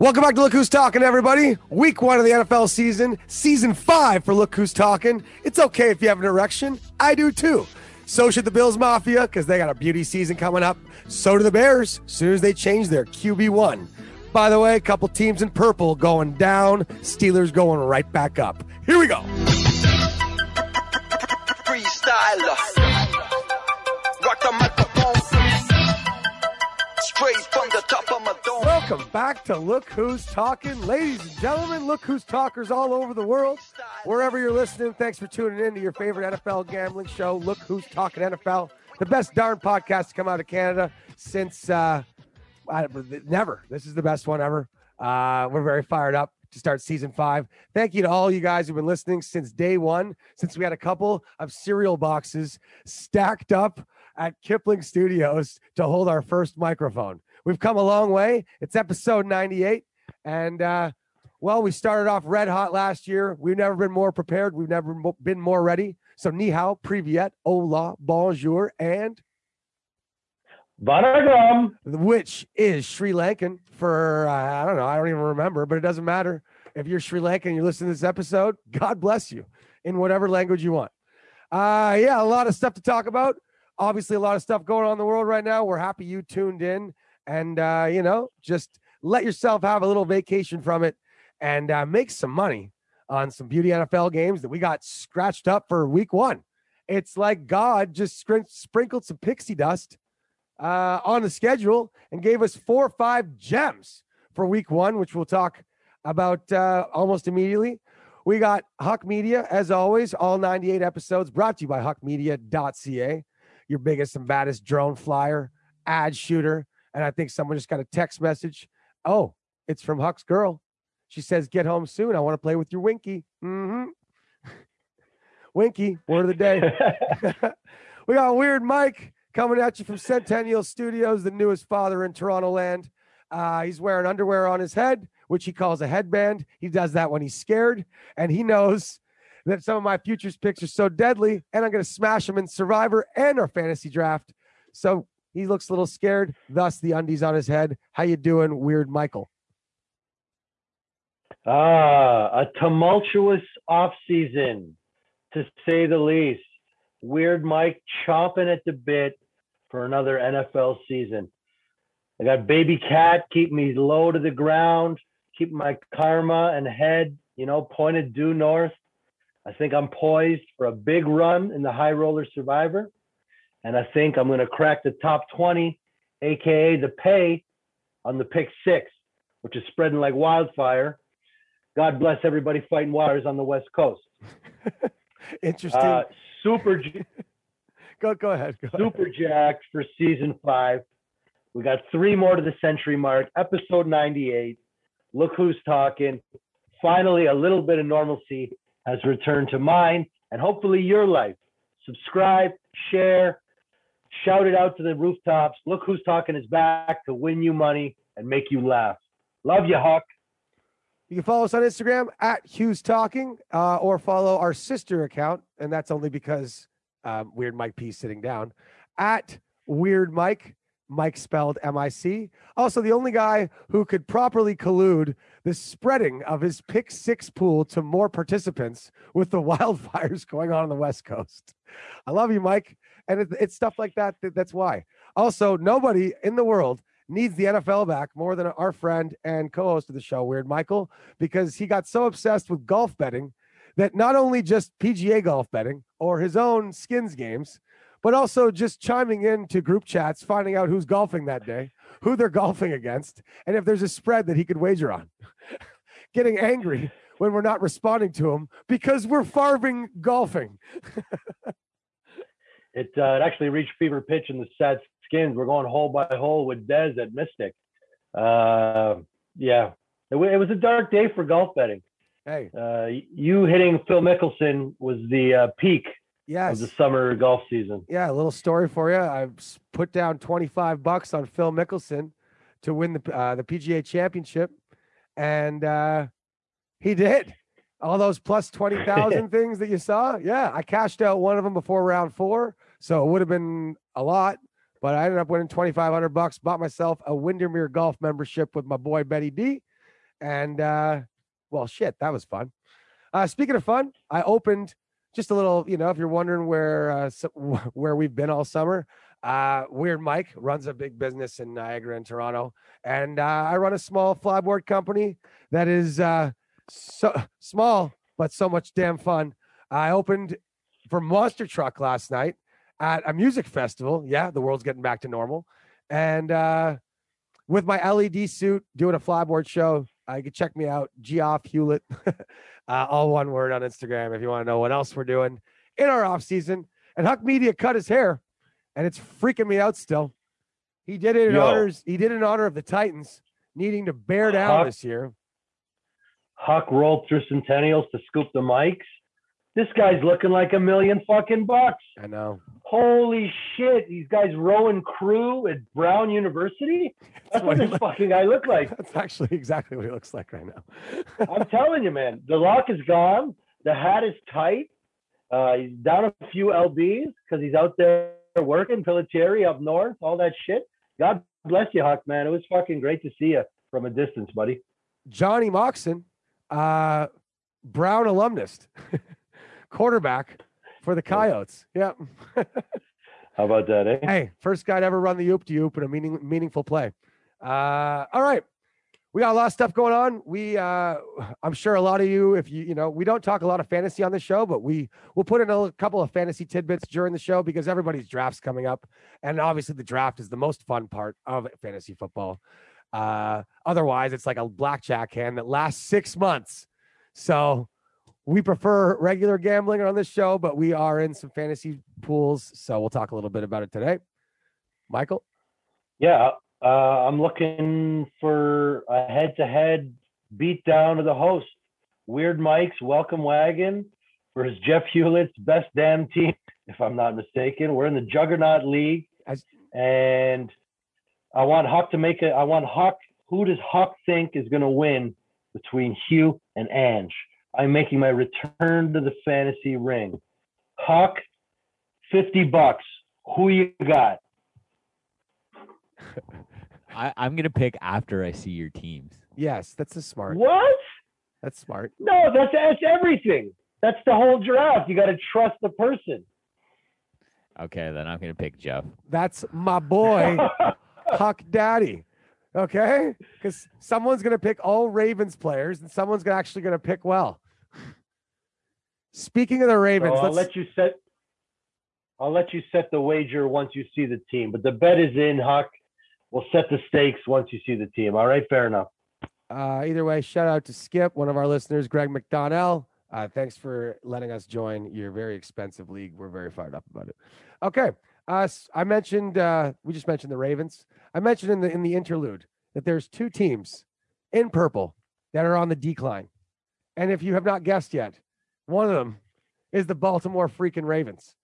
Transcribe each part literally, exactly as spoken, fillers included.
Welcome back to Look Who's Talking, everybody. Week one of the N F L season, season five for Look Who's Talking. It's okay if you have an erection. I do too. So should the Bills Mafia, because they got a beauty season coming up. So do the Bears, as soon as they change their Q B one. By the way, a couple teams in purple going down. Steelers going right back up. Here we go. Freestyler. Rock the microphone. Straight from the top of my dome. Welcome back to Look Who's Talking. Ladies and gentlemen, Look Who's Talkers all over the world. Wherever you're listening, thanks for tuning in to your favorite N F L gambling show, Look Who's Talking N F L. The best darn podcast to come out of Canada since uh, I, never. This is the best one ever. Uh, we're very fired up to start season five. Thank you to all you guys who've been listening since day one, since we had a couple of cereal boxes stacked up at Kipling Studios to hold our first microphone. We've come a long way. It's episode ninety-eight. And, uh, well, we started off red hot last year. We've never been more prepared. We've never been more ready. So ni hao, privyet, hola, bonjour, and Vanagram, which is Sri Lankan for, uh, I don't know, I don't even remember, but it doesn't matter. If you're Sri Lankan and you're listening to this episode, God bless you in whatever language you want. Uh, yeah, a lot of stuff to talk about. Obviously, a lot of stuff going on in the world right now. We're happy you tuned in and, uh, you know, just let yourself have a little vacation from it and uh, make some money on some beauty N F L games that we got scratched up for week one. It's like God just sprinkled some pixie dust Uh, on the schedule and gave us four or five gems for week one, which we'll talk about uh, almost immediately. We got Huck Media, as always, all ninety-eight episodes brought to you by huck media dot c a, your biggest and baddest drone flyer, ad shooter. And I think someone just got a text message. Oh, it's from Huck's girl. She says, get home soon. I want to play with your Winky. Mm-hmm. Winky, word of the day. We got Weird Mike coming at you from Centennial Studios, the newest father in Toronto land. Uh, he's wearing underwear on his head, which he calls a headband. He does that when he's scared, and he knows that some of my futures picks are so deadly, and I'm going to smash them in Survivor and our fantasy draft. So he looks a little scared, thus the undies on his head. How you doing, Weird Michael? Ah, a tumultuous offseason, to say the least. Weird Mike chomping at the bit for another N F L season. I got Baby Cat keeping me low to the ground, keeping my karma and head, you know, pointed due north. I think I'm poised for a big run in the High Roller Survivor. And I think I'm going to crack the top twenty, A K A the pay on the pick six, which is spreading like wildfire. God bless everybody fighting wires on the West Coast. Interesting. Uh, super. go go ahead. Go super ahead. Jacked for season five. We got three more to the century mark. Episode ninety-eight. Look Who's Talking. Finally, a little bit of normalcy has returned to mine and hopefully your life. Subscribe, share, shout it out to the rooftops. Look Who's Talking is back to win you money and make you laugh. Love you, Huck. You can follow us on Instagram at Hughes Talking uh, or follow our sister account. And that's only because um, Weird Mike P is sitting down at Weird Mike, Mike spelled M I C. Also, the only guy who could properly collude the spreading of his pick six pool to more participants with the wildfires going on on the West Coast. I love you, Mike. And it, it's stuff like that, that. That's why. Also, nobody in the world needs the N F L back more than our friend and co-host of the show, Weird Michael, because he got so obsessed with golf betting that not only just P G A golf betting or his own skins games, but also just chiming into group chats, finding out who's golfing that day, who they're golfing against, and if there's a spread that he could wager on. Getting angry when we're not responding to him because we're farming golfing. it, uh, it actually reached fever pitch in the sets. Skins. We're going hole by hole with Dez at Mystic. Uh, yeah, it, w- it was a dark day for golf betting. Hey, uh, you hitting Phil Mickelson was the uh, peak yes. of the summer golf season. Yeah, a little story for you. I put down twenty-five bucks on Phil Mickelson to win the uh, the P G A Championship, and uh, he did. All those plus twenty thousand things that you saw. Yeah, I cashed out one of them before round four, so it would have been a lot. But I ended up winning twenty-five hundred bucks, bought myself a Windermere Golf membership with my boy Betty D, And, uh, well, shit, that was fun. Uh, speaking of fun, I opened just a little, you know, if you're wondering where, uh, so, where we've been all summer, uh, Weird Mike runs a big business in Niagara and Toronto. And, uh, I run a small flyboard company that is, uh, so small, but so much damn fun. I opened for Monster Truck last night at a music festival. Yeah. The world's getting back to normal. And, uh, with my L E D suit, doing a flyboard show. Uh, you can check me out, Geoff Hewlett, uh, all one word on Instagram if you want to know what else we're doing in our off season. And Huck Media cut his hair, and it's freaking me out still. He did it in Yo. honors. He did it in honor of the Titans needing to bear down Huck, this year. Huck rolled through Centennials to scoop the mics. This guy's looking like a million fucking bucks. I know. Holy shit. These guys rowing crew at Brown University. That's, that's what this look, fucking guy look like. That's actually exactly what he looks like right now. I'm telling you, man, the lock is gone. The hat is tight. Uh, he's down a few L Bs because he's out there working, Pilates up north, all that shit. God bless you, Huck, man. It was fucking great to see you from a distance, buddy. Johnny Moxon, uh, Brown alumnus, quarterback for the Coyotes. Yeah. How about that, eh? Hey, first guy to ever run the oop to oop in a meaning, meaningful play. Uh, all right. We got a lot of stuff going on. We, uh, I'm sure a lot of you, if you, you know, we don't talk a lot of fantasy on the show, but we will put in a couple of fantasy tidbits during the show because everybody's draft's coming up. And obviously the draft is the most fun part of fantasy football. Uh, otherwise it's like a blackjack hand that lasts six months. So we prefer regular gambling on this show, but we are in some fantasy pools, so we'll talk a little bit about it today. Michael? Yeah, uh, I'm looking for a head-to-head beatdown of the host, Weird Mike's Welcome Wagon versus Geoff Hewlett's Best Damn Team, if I'm not mistaken. We're in the Juggernaut League, As- and I want Huck to make it. I want Huck. Who does Huck think is going to win between Hugh and Ange? I'm making my return to the fantasy ring. Huck, fifty bucks. Who you got? I, I'm going to pick after I see your teams. Yes, that's a smart. What? That's smart. No, that's, that's everything. That's the whole draft. You got to trust the person. Okay, then I'm going to pick Geoff. That's my boy, Huck Daddy. Okay, because someone's going to pick all Ravens players, and someone's gonna actually going to pick well. Speaking of the Ravens, so I'll let's... let you set. I'll let you set the wager once you see the team, but the bet is in, Huck. We'll set the stakes once you see the team. All right, fair enough. Uh, either way, shout out to Skip, one of our listeners, Greg McDonnell. Uh, thanks for letting us join your very expensive league. We're very fired up about it. Okay. Uh, I mentioned, uh, we just mentioned the Ravens. I mentioned in the in the interlude that there's two teams in purple that are on the decline. And if you have not guessed yet, one of them is the Baltimore freaking Ravens.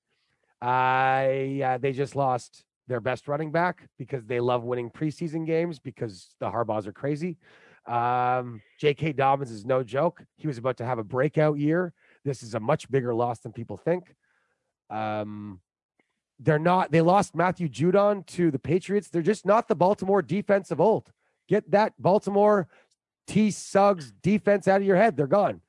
I uh, they just lost their best running back because they love winning preseason games because the Harbaughs are crazy. Um, J K. Dobbins is no joke. He was about to have a breakout year. This is a much bigger loss than people think. Um They're not, they lost Matthew Judon to the Patriots. They're just not the Baltimore defense of old. Get that Baltimore T Suggs defense out of your head. They're gone.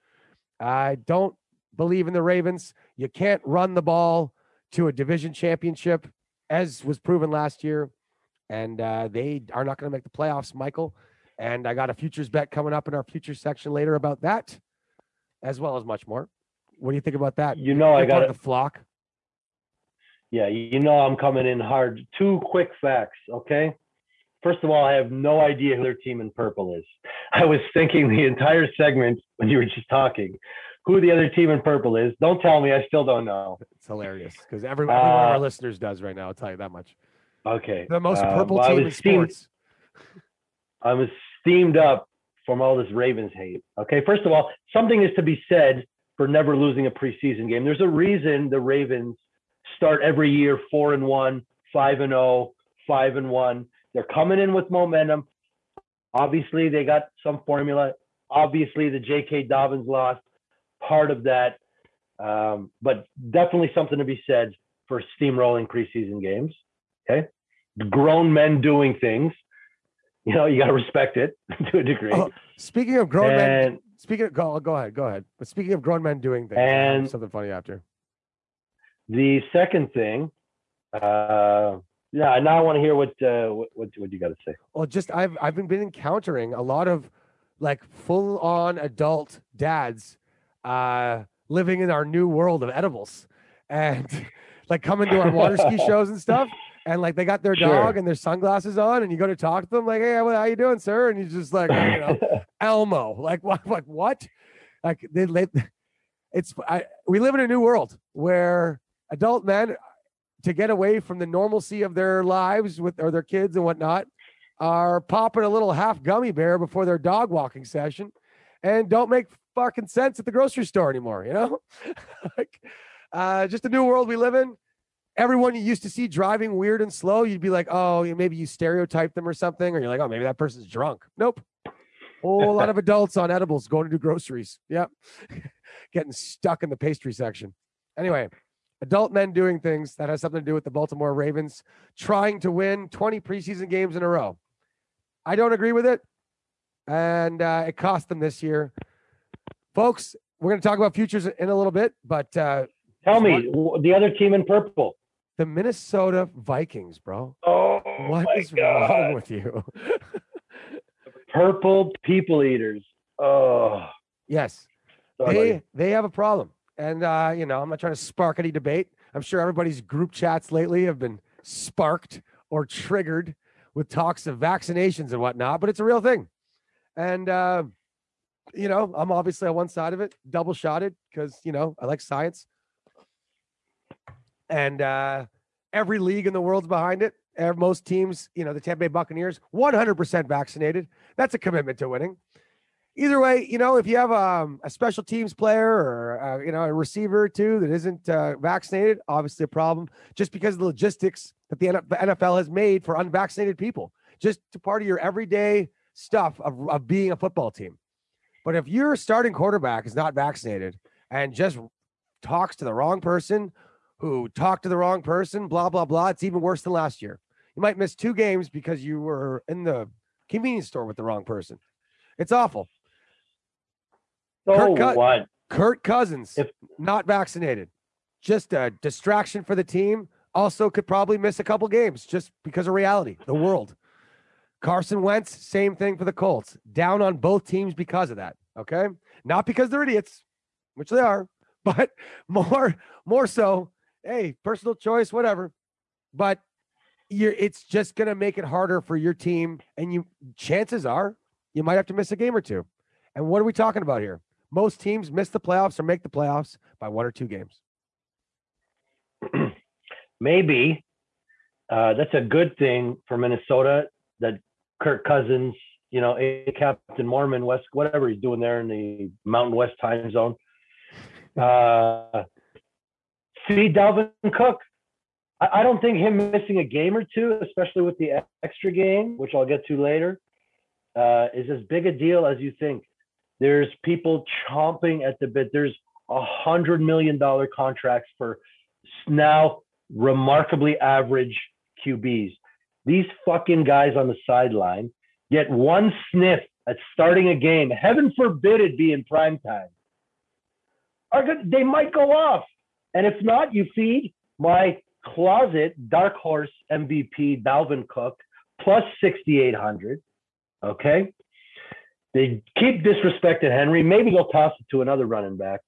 I don't believe in the Ravens. You can't run the ball to a division championship, as was proven last year. And uh, they are not going to make the playoffs, Michael. And I got a futures bet coming up in our futures section later about that, as well as much more. What do you think about that? You know, I got the flock. Yeah, you know I'm coming in hard. Two quick facts, okay? First of all, I have no idea who their team in purple is. I was thinking the entire segment when you were just talking, who the other team in purple is. Don't tell me. I still don't know. It's hilarious because every, every uh, one of our listeners does right now. I'll tell you that much. Okay. The most purple um, well, team in sports. Steamed, I was steamed up from all this Ravens hate. Okay, first of all, something is to be said for never losing a preseason game. There's a reason the Ravens start every year four and one, five and oh, five and one. They're coming in with momentum. Obviously, they got some formula. Obviously, the J K. Dobbins lost part of that, um, but definitely something to be said for steamrolling preseason games. Okay, grown men doing things. you know, you got to respect it to a degree. Oh, speaking of grown and, men, speaking of, go, go ahead, go ahead. But speaking of grown men doing things, and something funny after. The second thing, uh, yeah, now I want to hear what, uh, what, what, what you got to say. Well, just, I've, I've been, been encountering a lot of like full on adult dads, uh, living in our new world of edibles and like coming to our water ski shows and stuff. And like they got their sure. dog and their sunglasses on, and you go to talk to them like, "Hey, well, how you doing, sir?" And he's just like, you know, Elmo, like what, like what, like they, they it's I, we live in a new world where adult men, to get away from the normalcy of their lives with or their kids and whatnot, are popping a little half gummy bear before their dog walking session, and don't make fucking sense at the grocery store anymore. You know, like uh, just a new world we live in. Everyone you used to see driving weird and slow, you'd be like, oh, maybe you stereotype them or something. Or you're like, oh, maybe that person's drunk. Nope. Whole lot of adults on edibles going to do groceries. Yep. Getting stuck in the pastry section. Anyway, adult men doing things. That has something to do with the Baltimore Ravens trying to win twenty preseason games in a row. I don't agree with it. And uh, it cost them this year. Folks, we're going to talk about futures in a little bit, but uh, tell me the other team in purple. The Minnesota Vikings, bro. Oh, what is God. Wrong with you? Purple people eaters. Oh, yes. Sorry. They they have a problem, and uh, you know, I'm not trying to spark any debate. I'm sure everybody's group chats lately have been sparked or triggered with talks of vaccinations and whatnot, but it's a real thing, and uh, you know, I'm obviously on one side of it, double shotted, because you know I like science. And uh, every league in the world's behind it. Most teams, you know, the Tampa Bay Buccaneers, one hundred percent vaccinated. That's a commitment to winning. Either way, you know, if you have um, a special teams player or, uh, you know, a receiver or two that isn't uh, vaccinated, obviously a problem just because of the logistics that the N F L has made for unvaccinated people, just to part of your everyday stuff of, of being a football team. But if your starting quarterback is not vaccinated and just talks to the wrong person, who talked to the wrong person, blah, blah, blah. It's even worse than last year. You might miss two games because you were in the convenience store with the wrong person. It's awful. So Kurt Cous- what? Kurt Cousins, if- not vaccinated. Just a distraction for the team. Also could probably miss a couple games just because of reality, the world. Carson Wentz, same thing for the Colts. Down on both teams because of that, okay? Not because they're idiots, which they are, but more, more so, hey, personal choice, whatever. But you're, it's just going to make it harder for your team. And you, chances are you might have to miss a game or two. And what are we talking about here? Most teams miss the playoffs or make the playoffs by one or two games. Maybe uh, that's a good thing for Minnesota that Kirk Cousins, you know, a Captain Mormon West, whatever he's doing there in the Mountain West time zone. Uh, See Dalvin Cook. I, I don't think him missing a game or two, especially with the extra game, which I'll get to later, uh, is as big a deal as you think. There's people chomping at the bit. There's a hundred million dollar contracts for now remarkably average Q Bs. These fucking guys on the sideline get one sniff at starting a game. Heaven forbid it be in prime time. Are good. They might go off. And if not, you feed my closet dark horse M V P, Dalvin Cook, plus sixty-eight hundred, okay? They keep disrespecting Henry. Maybe they'll toss it to another running back.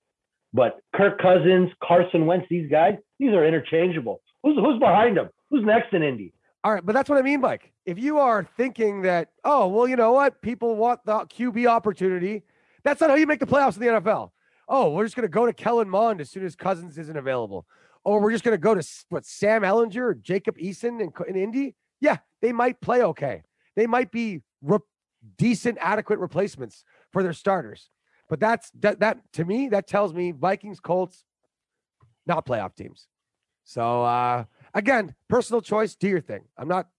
But Kirk Cousins, Carson Wentz, these guys, these are interchangeable. Who's, who's behind them? Who's next in Indy? All right, but that's what I mean, Mike. If you are thinking that, oh, well, you know what? People want the Q B opportunity. That's not how you make the playoffs in the N F L. Oh, we're just going to go to Kellen Mond as soon as Cousins isn't available. Or we're just going to go to, what, Sam Ehlinger or Jacob Eason in, in Indy? Yeah, they might play okay. They might be re- decent, adequate replacements for their starters. But that's that, that, to me, that tells me Vikings, Colts, not playoff teams. So, uh, again, personal choice, do your thing. I'm not,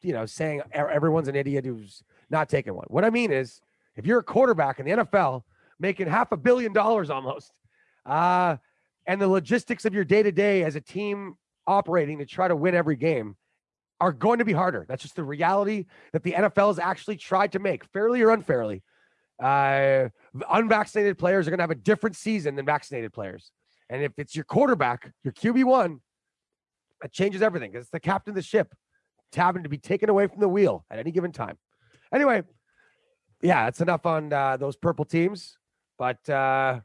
you know, saying everyone's an idiot who's not taking one. What I mean is, if you're a quarterback in the N F L, making half a billion dollars almost. Uh, and the logistics of your day-to-day as a team operating to try to win every game are going to be harder. That's just the reality that the N F L has actually tried to make, fairly or unfairly. Uh, unvaccinated players are going to have a different season than vaccinated players. And if it's your quarterback, your Q B one, that changes everything, because it's the captain of the ship. It's having to be taken away from the wheel at any given time. Anyway, yeah, that's enough on uh, those purple teams. But, uh,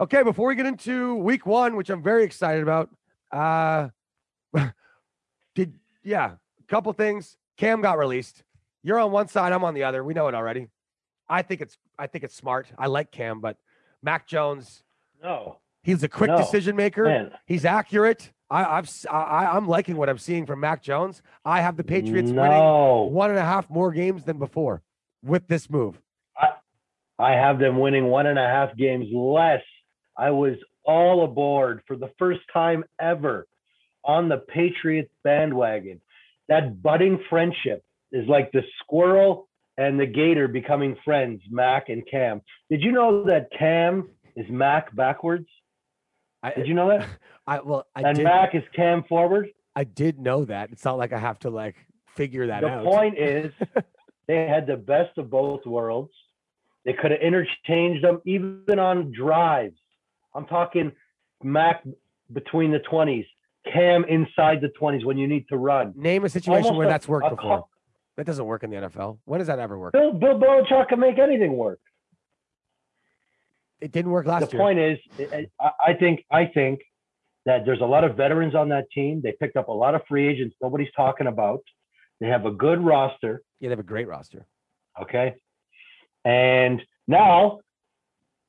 okay, before we get into week one, which I'm very excited about, uh, did yeah, a couple things. Cam got released. You're on one side, I'm on the other. We know it already. I think it's I think it's smart. I like Cam, but Mac Jones, no, he's a quick no. decision maker. Man. He's accurate. I, I've I, I'm liking what I'm seeing from Mac Jones. I have the Patriots no. winning one and a half more games than before with this move. I, I have them winning one and a half games less. I was all aboard for the first time ever on the Patriots bandwagon. That budding friendship is like the squirrel and the gator becoming friends, Mac and Cam. Did you know that Cam is Mac backwards? I, did you know that? I well, I and did, Mac is Cam forward. I did know that. It's not like I have to like figure that the out. The point is, they had the best of both worlds. They could have interchanged them even on drives. I'm talking Mac between the twenties, Cam inside the twenties when you need to run. Name a situation Almost where a, that's worked before. Call. That doesn't work in the N F L. When does that ever work? Bill, Bill Belichick can make anything work. It didn't work last the year. The point is, it, I, I think I think that there's a lot of veterans on that team. They picked up a lot of free agents nobody's talking about. They have a good roster. Yeah, they have a great roster. Okay. And now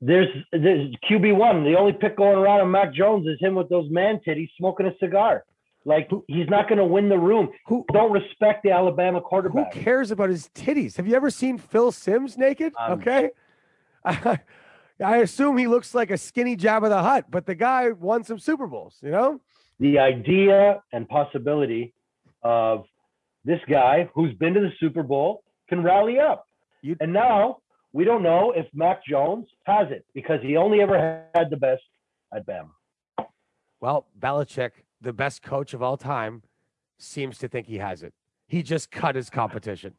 there's, there's Q B one. The only pick going around on Mac Jones is him with those man titties smoking a cigar. Like, he's not going to win the room. Who don't respect the Alabama quarterback? Who cares about his titties? Have you ever seen Phil Simms naked? Um, okay. I, I assume he looks like a skinny Jabba the Hutt, but the guy won some Super Bowls, you know? The idea and possibility of this guy who's been to the Super Bowl can rally up. You, and now we don't know if Mac Jones has it, because he only ever had the best at Bama. Well, Belichick, the best coach of all time, seems to think he has it. He just cut his competition.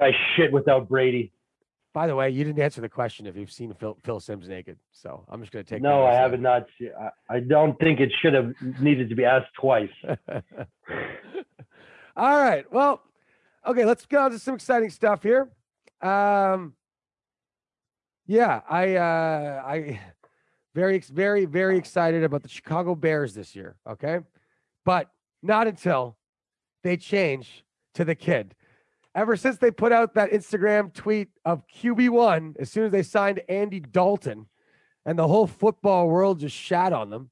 I shit without Brady. By the way, you didn't answer the question if you've seen Phil, Phil Simms naked. So I'm just going to take no, I haven't not. I don't think it should have needed to be asked twice. All right. Well, okay. Let's go to some exciting stuff here. Um, yeah, I, uh, I, Very, very, very excited about the Chicago Bears this year, okay? But not until they change to the kid. Ever since they put out that Instagram tweet of Q B one, as soon as they signed Andy Dalton, and the whole football world just shat on them,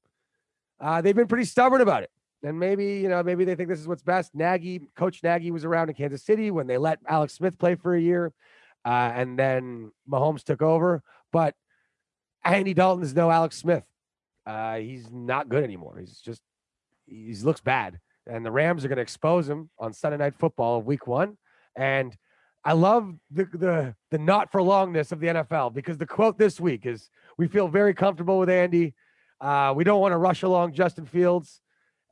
uh, they've been pretty stubborn about it. And maybe, you know, maybe they think this is what's best. Nagy, Coach Nagy was around in Kansas City when they let Alex Smith play for a year, uh, and then Mahomes took over. But Andy Dalton's no Alex Smith. Uh, he's not good anymore. He's just, he looks bad. And the Rams are going to expose him on Sunday Night Football week one. And I love the, the, the not for longness of the N F L, because the quote this week is, we feel very comfortable with Andy. Uh, we don't want to rush along Justin Fields.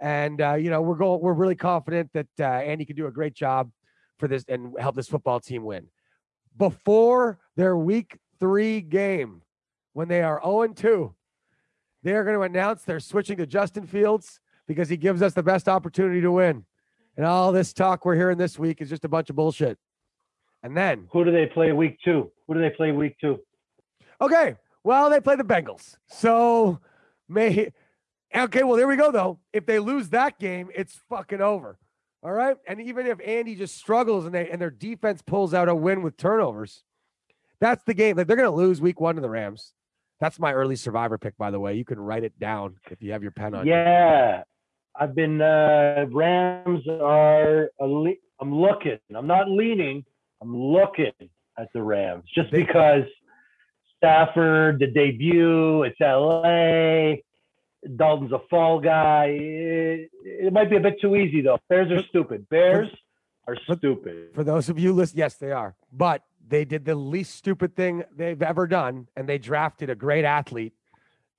And, uh, you know, we're going, we're really confident that uh, Andy can do a great job for this and help this football team win. Before their week three game, when they are oh and two, they're going to announce they're switching to Justin Fields because he gives us the best opportunity to win. And all this talk we're hearing this week is just a bunch of bullshit. And then who do they play week two? Who do they play week two? Okay. Well, they play the Bengals. So may, okay. Well, there we go though. If they lose that game, it's fucking over. All right. And even if Andy just struggles and they, and their defense pulls out a win with turnovers, that's the game. Like, they're going to lose week one to the Rams. That's my early survivor pick, by the way. You can write it down if you have your pen on. Yeah, you. I've been uh, Rams are. Le- I'm looking. I'm not leaning. I'm looking at the Rams just they, because Stafford, the debut, it's L A. Dalton's a fall guy. It, it might be a bit too easy though. Bears are stupid. Bears are stupid. For those of you listening, yes, they are. But they did the least stupid thing they've ever done, and they drafted a great athlete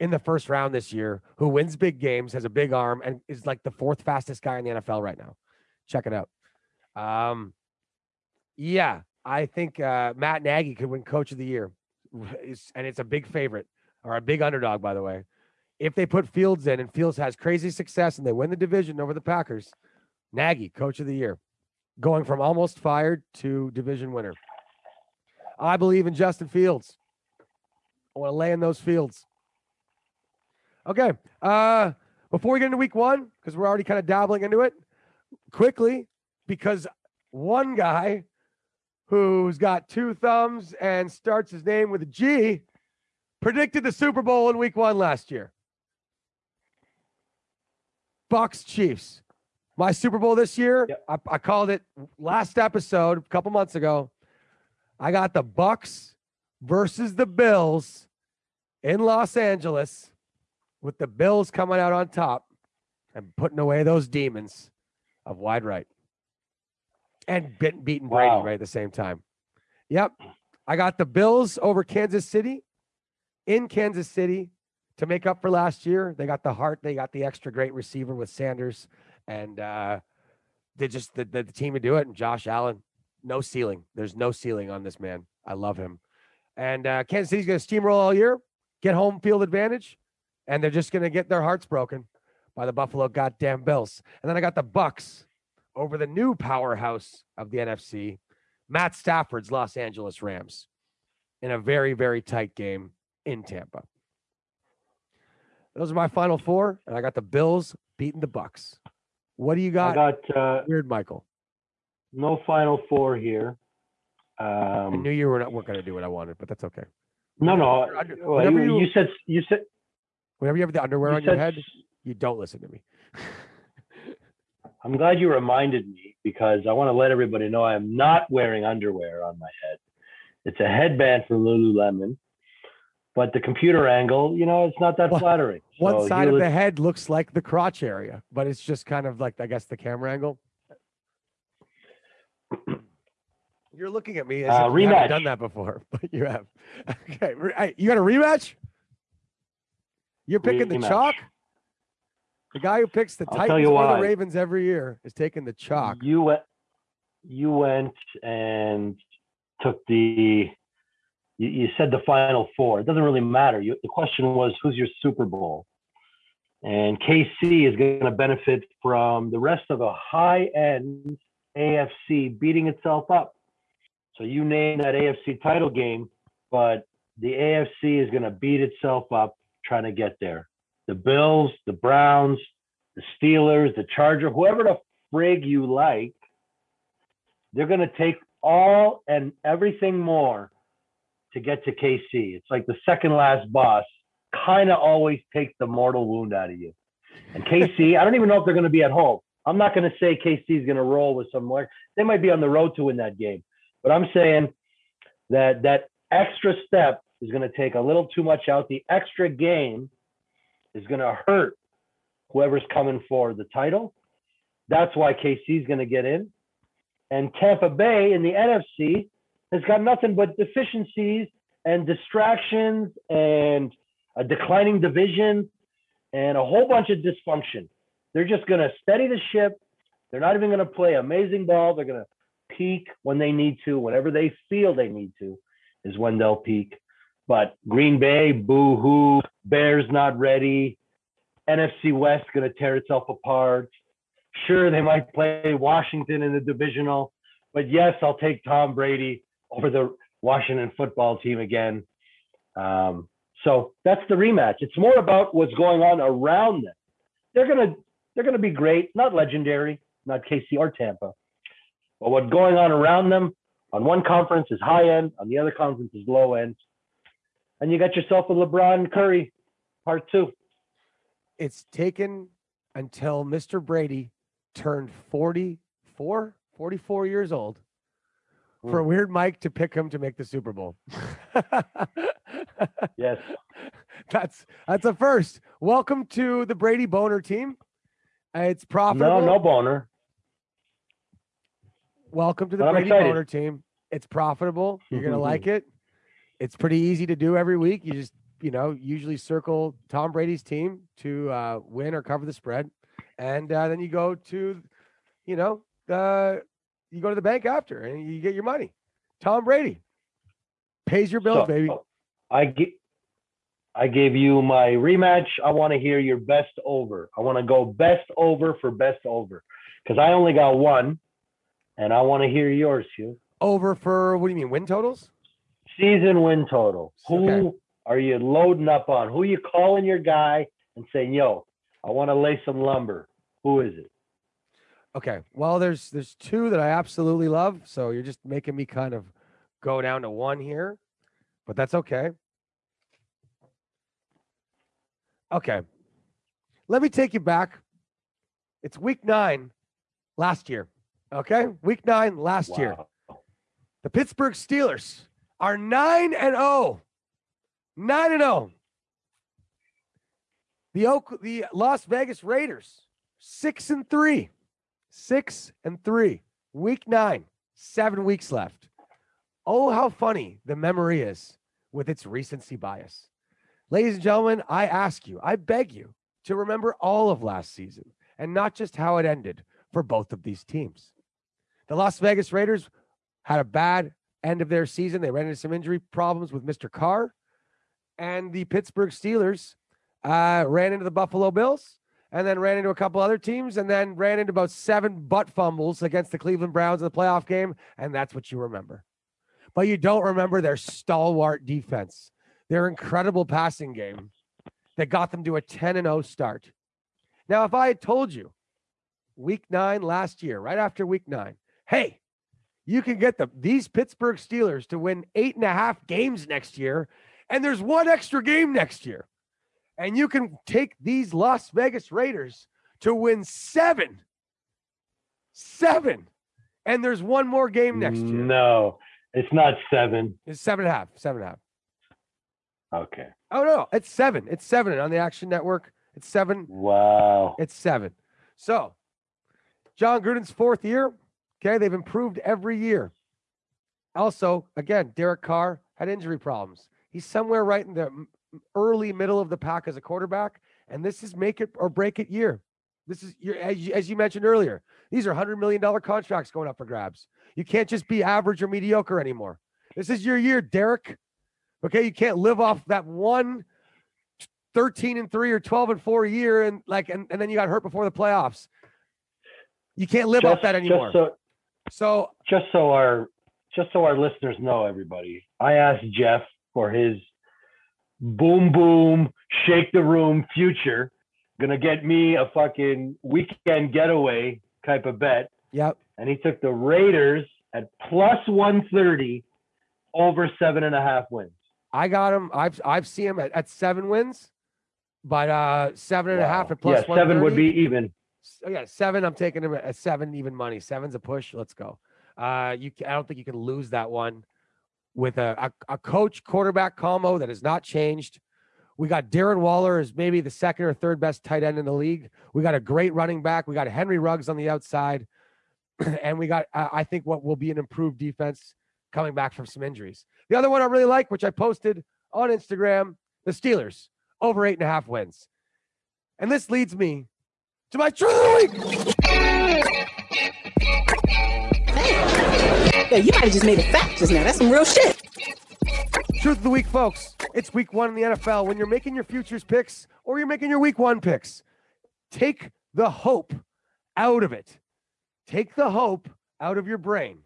in the first round this year who wins big games, has a big arm, and is like the fourth fastest guy in the N F L right now. Check it out. Um, yeah, I think uh, Matt Nagy could win Coach of the Year, and it's a big favorite or a big underdog, by the way. If they put Fields in and Fields has crazy success and they win the division over the Packers, Nagy, Coach of the Year, going from almost fired to division winner. I believe in Justin Fields. I want to lay in those fields. Okay. Uh, before we get into week one, because we're already kind of dabbling into it, quickly, because one guy who's got two thumbs and starts his name with a G predicted the Super Bowl in week one last year. Bucks Chiefs. My Super Bowl this year, yep. I, I called it last episode, a couple months ago. I got the Bucks versus the Bills in Los Angeles, with the Bills coming out on top and putting away those demons of wide right and beating Brady wow. right at the same time. Yep. I got the Bills over Kansas City in Kansas City to make up for last year. They got the heart. They got the extra great receiver with Sanders, and uh, they just, the, the, the team to do it. And Josh Allen, no ceiling. There's no ceiling on this man. I love him. And uh, Kansas City's going to steamroll all year, get home field advantage, and they're just going to get their hearts broken by the Buffalo goddamn Bills. And then I got the Bucks over the new powerhouse of the N F C, Matt Stafford's Los Angeles Rams, in a very, very tight game in Tampa. Those are my final four, and I got the Bills beating the Bucks. What do you got? I got uh, Weird Michael. No final four here. Um, I knew you were not weren't going to do what I wanted, but that's okay. No, no. Well, you, you said you said. Whenever you have the underwear you on your head, you don't listen to me. I'm glad you reminded me, because I want to let everybody know I am not wearing underwear on my head. It's a headband from Lululemon, but the computer angle, you know, it's not that well, flattering. One so side of look- the head looks like the crotch area, but it's just kind of like, I guess, the camera angle. You're looking at me as uh, if you haven't done that before, but you have. Okay, you got a rematch? You're picking the chalk? The guy who picks the Titans or the Ravens every year is taking the chalk. You went, you went and took the, you, you said the final four. It doesn't really matter. You, the question was, who's your Super Bowl? And K C is going to benefit from the rest of the high-end A F C beating itself up. So you name that A F C title game, but the A F C is going to beat itself up trying to get there. The Bills, the Browns, the Steelers, the Charger, whoever the frig you like, they're going to take all and everything more to get to K C. It's like the second last boss kind of always takes the mortal wound out of you. And K C, I don't even know if they're going to be at home. I'm not going to say K C is going to roll with somewhere. They might be on the road to win that game. But I'm saying that that extra step is going to take a little too much out. The extra game is going to hurt whoever's coming for the title. That's why K C is going to get in. And Tampa Bay in the N F C has got nothing but deficiencies and distractions and a declining division and a whole bunch of dysfunction. They're just going to steady the ship. They're not even going to play amazing ball. They're going to peak when they need to. Whenever they feel they need to is when they'll peak. But Green Bay, boo-hoo, Bears not ready, N F C West going to tear itself apart. Sure, they might play Washington in the divisional, but yes, I'll take Tom Brady over the Washington football team again. Um, so that's the rematch. It's more about what's going on around them. They're gonna they're gonna be great, not legendary, not K C or Tampa, but what's going on around them. On one conference is high end, on the other conference is low end. And you got yourself a LeBron Curry, part two. It's taken until Mister Brady turned forty-four, forty-four years old mm. for Weird Mike to pick him to make the Super Bowl. Yes. That's that's a first. Welcome to the Brady Boner team. It's profitable. No, no boner. Welcome to the but Brady Boner team. It's profitable. You're going to like it. It's pretty easy to do every week. You just, you know, usually circle Tom Brady's team to uh, win or cover the spread. And uh, then you go to, you know, the you go to the bank after and you get your money. Tom Brady pays your bills, so, baby. So I get. I gave you my rematch. I want to hear your best over. I want to go best over for best over, because I only got one, and I want to hear yours, Hugh. Over for, what do you mean, win totals? Season win total. Who okay. are you loading up on? Who you calling your guy and saying, yo, I want to lay some lumber. Who is it? Okay. Well, there's there's two that I absolutely love, so you're just making me kind of go down to one here, but that's okay. Okay, let me take you back. It's week nine last year, okay? Week nine last wow. year. The Pittsburgh Steelers are nine and oh. nine and oh. The Oak, the Las Vegas Raiders, six and three. six and three. Week nine, seven weeks left. Oh, how funny the memory is with its recency bias. Ladies and gentlemen, I ask you, I beg you to remember all of last season and not just how it ended for both of these teams. The Las Vegas Raiders had a bad end of their season. They ran into some injury problems with Mister Carr, and the Pittsburgh Steelers uh, ran into the Buffalo Bills and then ran into a couple other teams and then ran into about seven butt fumbles against the Cleveland Browns in the playoff game. And that's what you remember. But you don't remember their stalwart defense, their incredible passing game that got them to a ten and oh start. Now, if I had told you week nine last year, right after week nine, hey, you can get the, these Pittsburgh Steelers to win eight and a half games next year, and there's one extra game next year, and you can take these Las Vegas Raiders to win seven, seven, and there's one more game next year. No, it's not seven. It's seven and a half, seven and a half. Okay. Oh, no, it's seven. It's seven. And on the Action Network, it's seven. Wow. It's seven. So, John Gruden's fourth year, okay, they've improved every year. Also, again, Derek Carr had injury problems. He's somewhere right in the early middle of the pack as a quarterback, and this is make it or break it year. This is, your, as, you, as you mentioned earlier, these are one hundred million dollars contracts going up for grabs. You can't just be average or mediocre anymore. This is your year, Derek. Okay, you can't live off that one thirteen and three or twelve and four year and like and, and then you got hurt before the playoffs. You can't live just, off that anymore. Just so, so just so our just so our listeners know, everybody, I asked Geoff for his boom boom shake the room future. Gonna get me a fucking weekend getaway type of bet. Yep. And he took the Raiders at plus one thirty over seven and a half wins. I got him. I've I've seen him at, at seven wins, but uh, seven and wow. a half at plus one. Yeah, seven would be even. Oh, yeah, seven. I'm taking him at seven, even money. Seven's a push. Let's go. Uh, you. I don't think you can lose that one with a a, a coach quarterback combo that has not changed. We got Darren Waller as maybe the second or third best tight end in the league. We got a great running back. We got Henry Ruggs on the outside, and we got uh, I think what will be an improved defense coming back from some injuries. The other one I really like, which I posted on Instagram, the Steelers, over eight and a half wins. And this leads me to my Truth of the Week. Hey, yeah, you might have just made a fact just now. That's some real shit. Truth of the Week, folks. It's week one in the N F L. When you're making your futures picks or you're making your week one picks, take the hope out of it. Take the hope out of your brain.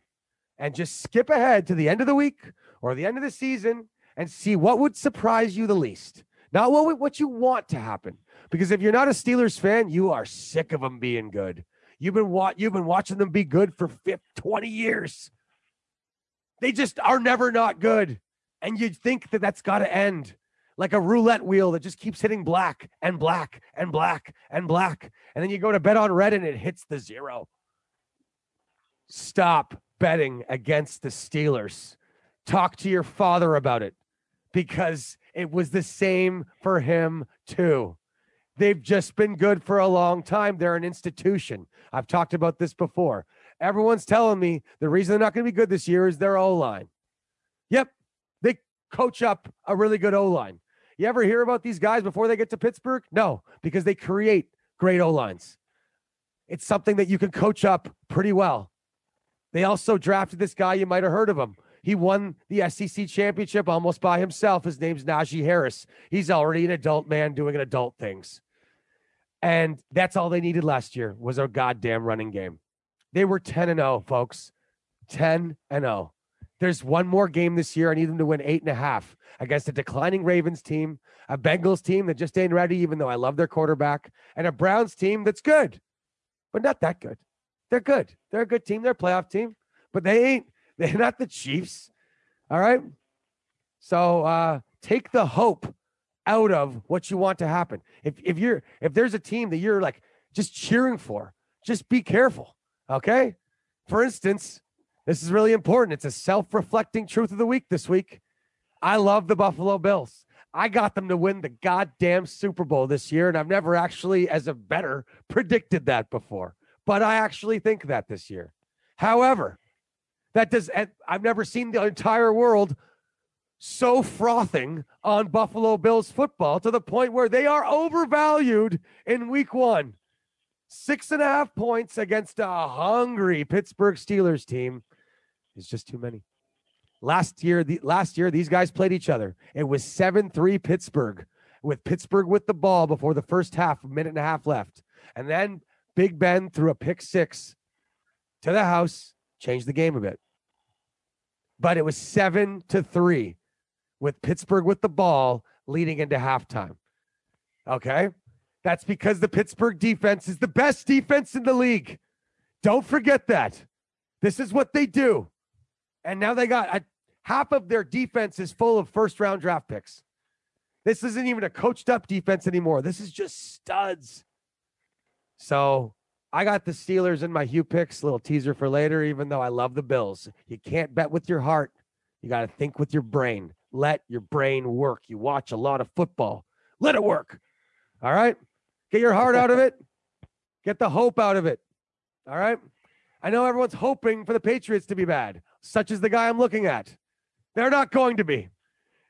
And just skip ahead to the end of the week or the end of the season and see what would surprise you the least. Not what what you want to happen. Because if you're not a Steelers fan, you are sick of them being good. You've been wa- you've been watching them be good for twenty years. They just are never not good. And you'd think that that's got to end. Like a roulette wheel that just keeps hitting black and black and black and black. And then you go to bet on red and it hits the zero. Stop betting against the Steelers. Talk to your father about it, because it was the same for him too. They've just been good for a long time. They're an institution. I've talked about this before. Everyone's telling me the reason they're not going to be good this year is their O-line. Yep. They coach up a really good O-line. You ever hear about these guys before they get to Pittsburgh? No, because they create great O-lines. It's something that you can coach up pretty well. They also drafted this guy. You might have heard of him. He won the S E C championship almost by himself. His name's Najee Harris. He's already an adult man doing adult things. And that's all they needed last year was our goddamn running game. They were ten and oh, folks. ten and oh. There's one more game this year. I need them to win eight and a half against a declining Ravens team, a Bengals team that just ain't ready, even though I love their quarterback, and a Browns team that's good, but not that good. They're good. They're a good team. They're a playoff team, but they ain't. They're not the Chiefs. All right. So uh, take the hope out of what you want to happen. If if you're if there's a team that you're like just cheering for, just be careful. Okay. For instance, this is really important. It's a self-reflecting truth of the week this week. I love the Buffalo Bills. I got them to win the goddamn Super Bowl this year. And I've never actually, as a bettor, predicted that before, but I actually think that this year. However, That does. I've never seen the entire world so frothing on Buffalo Bills football to the point where they are overvalued in week one. Six and a half points against a hungry Pittsburgh Steelers team is just too many. Last year, the, last year these guys played each other. It was seven three Pittsburgh, with Pittsburgh with the ball before the first half, a minute and a half left. And then Big Ben threw a pick six to the house, changed the game a bit. But it was seven to three with Pittsburgh with the ball leading into halftime. Okay. That's because the Pittsburgh defense is the best defense in the league. Don't forget that. This is what they do. And now they got a, half of their defense is full of first round draft picks. This isn't even a coached up defense anymore. This is just studs. So I got the Steelers in my Hugh picks, little teaser for later, even though I love the Bills. You can't bet with your heart. You got to think with your brain. Let your brain work. You watch a lot of football. Let it work. All right? Get your heart out of it. Get the hope out of it. All right? I know everyone's hoping for the Patriots to be bad, such as the guy I'm looking at. They're not going to be.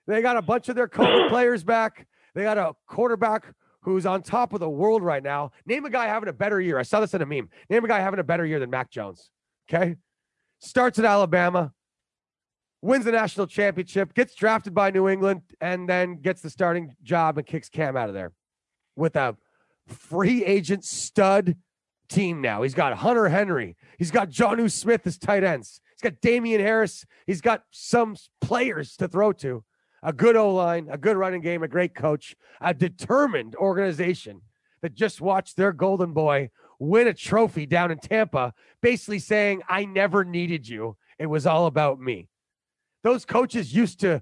They got a bunch of their COVID players back. They got a quarterback who's on top of the world right now. Name a guy having a better year. I saw this in a meme. Name a guy having a better year than Mac Jones, okay? Starts at Alabama, wins the national championship, gets drafted by New England, and then gets the starting job and kicks Cam out of there with a free agent stud team now. He's got Hunter Henry. He's got Jonnu Smith as tight ends. He's got Damian Harris. He's got some players to throw to. A good O-line, a good running game, a great coach, a determined organization that just watched their golden boy win a trophy down in Tampa, basically saying, I never needed you. It was all about me. Those coaches used to,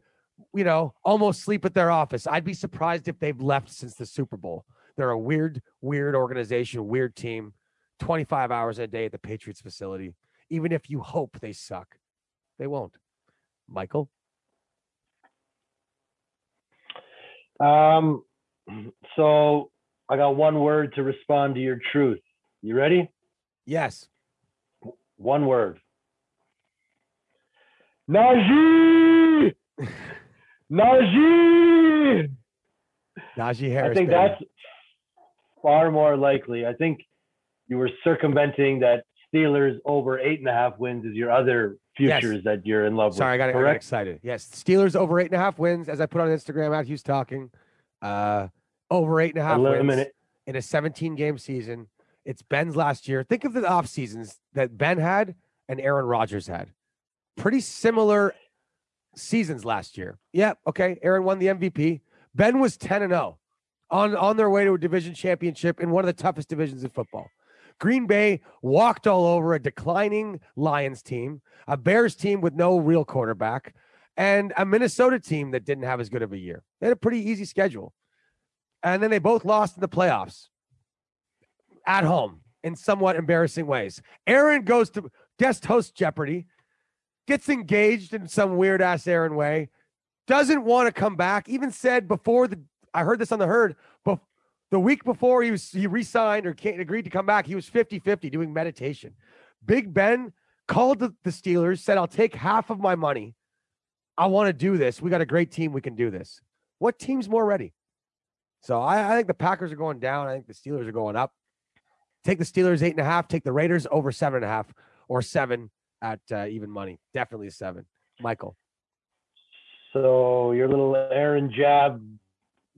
you know, almost sleep at their office. I'd be surprised if they've left since the Super Bowl. They're a weird, weird organization, weird team, twenty-five hours a day at the Patriots facility. Even if you hope they suck, they won't. Michael? Um, so I got one word to respond to your truth. You ready? Yes. One word. Najee! Najee! Najee Harris. I think baby. That's far more likely. I think you were circumventing that Steelers over eight and a half wins is your other futures yes. that you're in love Sorry, with. Sorry, I got it excited. Yes, Steelers over eight and a half wins, as I put on Instagram at Hughes Talking. Uh, over eight and a half wins in a seventeen game season. It's Ben's last year. Think of the off seasons that Ben had and Aaron Rodgers had. Pretty similar seasons last year. Yeah, okay. Aaron won the M V P. Ben was ten and oh on on their way to a division championship in one of the toughest divisions in football. Green Bay walked all over a declining Lions team, a Bears team with no real quarterback, and a Minnesota team that didn't have as good of a year. They had a pretty easy schedule. And then they both lost in the playoffs at home in somewhat embarrassing ways. Aaron goes to guest host Jeopardy, gets engaged in some weird-ass Aaron way, doesn't want to come back, even said before the – I heard this on the herd – the week before he was he re-signed or can't, agreed to come back, he was fifty-fifty doing meditation. Big Ben called the, the Steelers, said, I'll take half of my money. I want to do this. We got a great team. We can do this. What team's more ready? So I, I think the Packers are going down. I think the Steelers are going up. Take the Steelers eight and a half. Take the Raiders over seven and a half or seven at uh, even money. Definitely a seven. Michael. So your little Aaron jab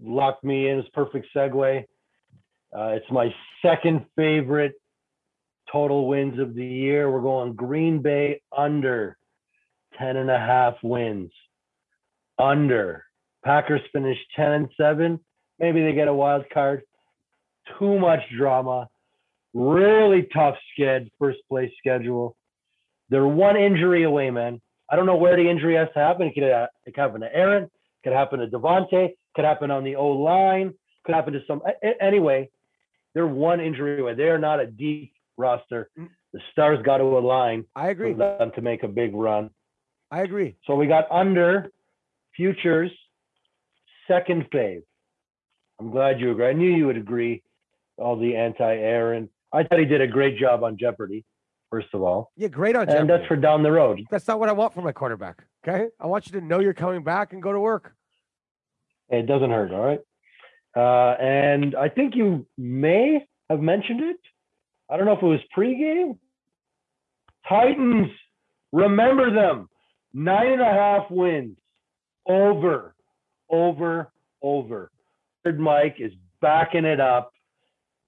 locked me in. It's perfect segue. Uh, it's my second favorite total wins of the year. We're going Green Bay under ten and a half wins. Under. Packers finish ten and seven. Maybe they get a wild card. Too much drama. Really tough sked, first place schedule. They're one injury away, man. I don't know where the injury has to happen. It could, uh, it could happen to Aaron. It could happen to Devontae. Could happen on the O-line. Could happen to some. Anyway, they're one injury away. They are not a deep roster. The stars got to align. I agree. For them to make a big run. I agree. So we got under futures, second fave. I'm glad you agree. I knew you would agree. All the anti-Aaron. I thought he did a great job on Jeopardy. First of all, yeah, great on Jeopardy. And that's for down the road. That's not what I want from my quarterback. Okay, I want you to know you're coming back and go to work. It doesn't hurt, all right. Uh, and I think you may have mentioned it. I don't know if it was pregame. Titans, remember them. Nine and a half wins. Over, over, over. Weird Mike is backing it up.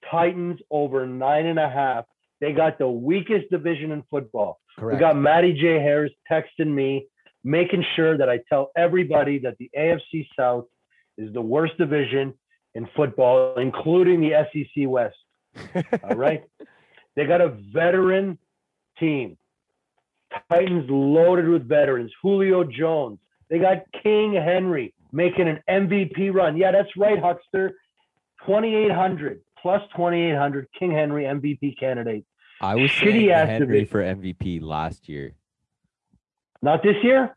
Titans over nine and a half. They got the weakest division in football. Correct. We got Matty J. Harris texting me, making sure that I tell everybody that the A F C South is the worst division in football, including the S E C West. All right. They got a veteran team. Titans loaded with veterans. Julio Jones. They got King Henry making an M V P run. Yeah, that's right, Huckster. twenty-eight hundred. Plus twenty-eight hundred, King Henry M V P candidate. I was shitty ass Henry for M V P last year. Not this year?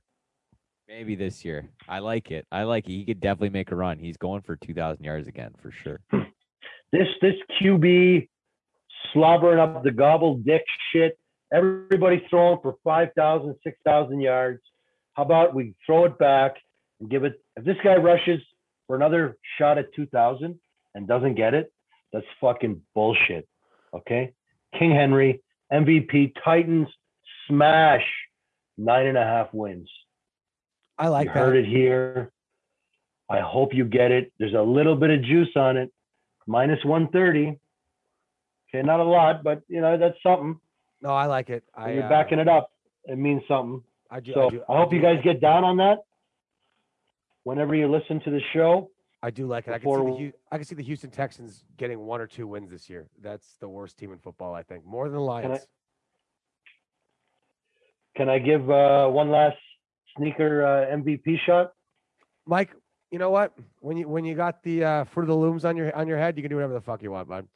Maybe this year. I like it. I like it. He could definitely make a run. He's going for two thousand yards again for sure. This this Q B slobbering up the gobble dick shit. Everybody throwing for five thousand, six thousand yards. How about we throw it back and give it – if this guy rushes for another shot at two thousand and doesn't get it, that's fucking bullshit, okay? King Henry, M V P, Titans, smash, nine and a half wins. I like you that. Heard it here. I hope you get it. There's a little bit of juice on it, minus one thirty. Okay, not a lot, but, you know, that's something. No, I like it. I, when you're uh, backing it up, it means something. I do. So I, do, I, I hope do. you guys get down on that whenever you listen to the show. I do like it. I can, see the, I can see the Houston Texans getting one or two wins this year. That's the worst team in football, I think, more than the Lions. Can I, can I give uh, one last sneaker uh, M V P shot? Mike, you know what? When you when you got the uh, Fruit of the Looms on your on your head, you can do whatever the fuck you want, bud.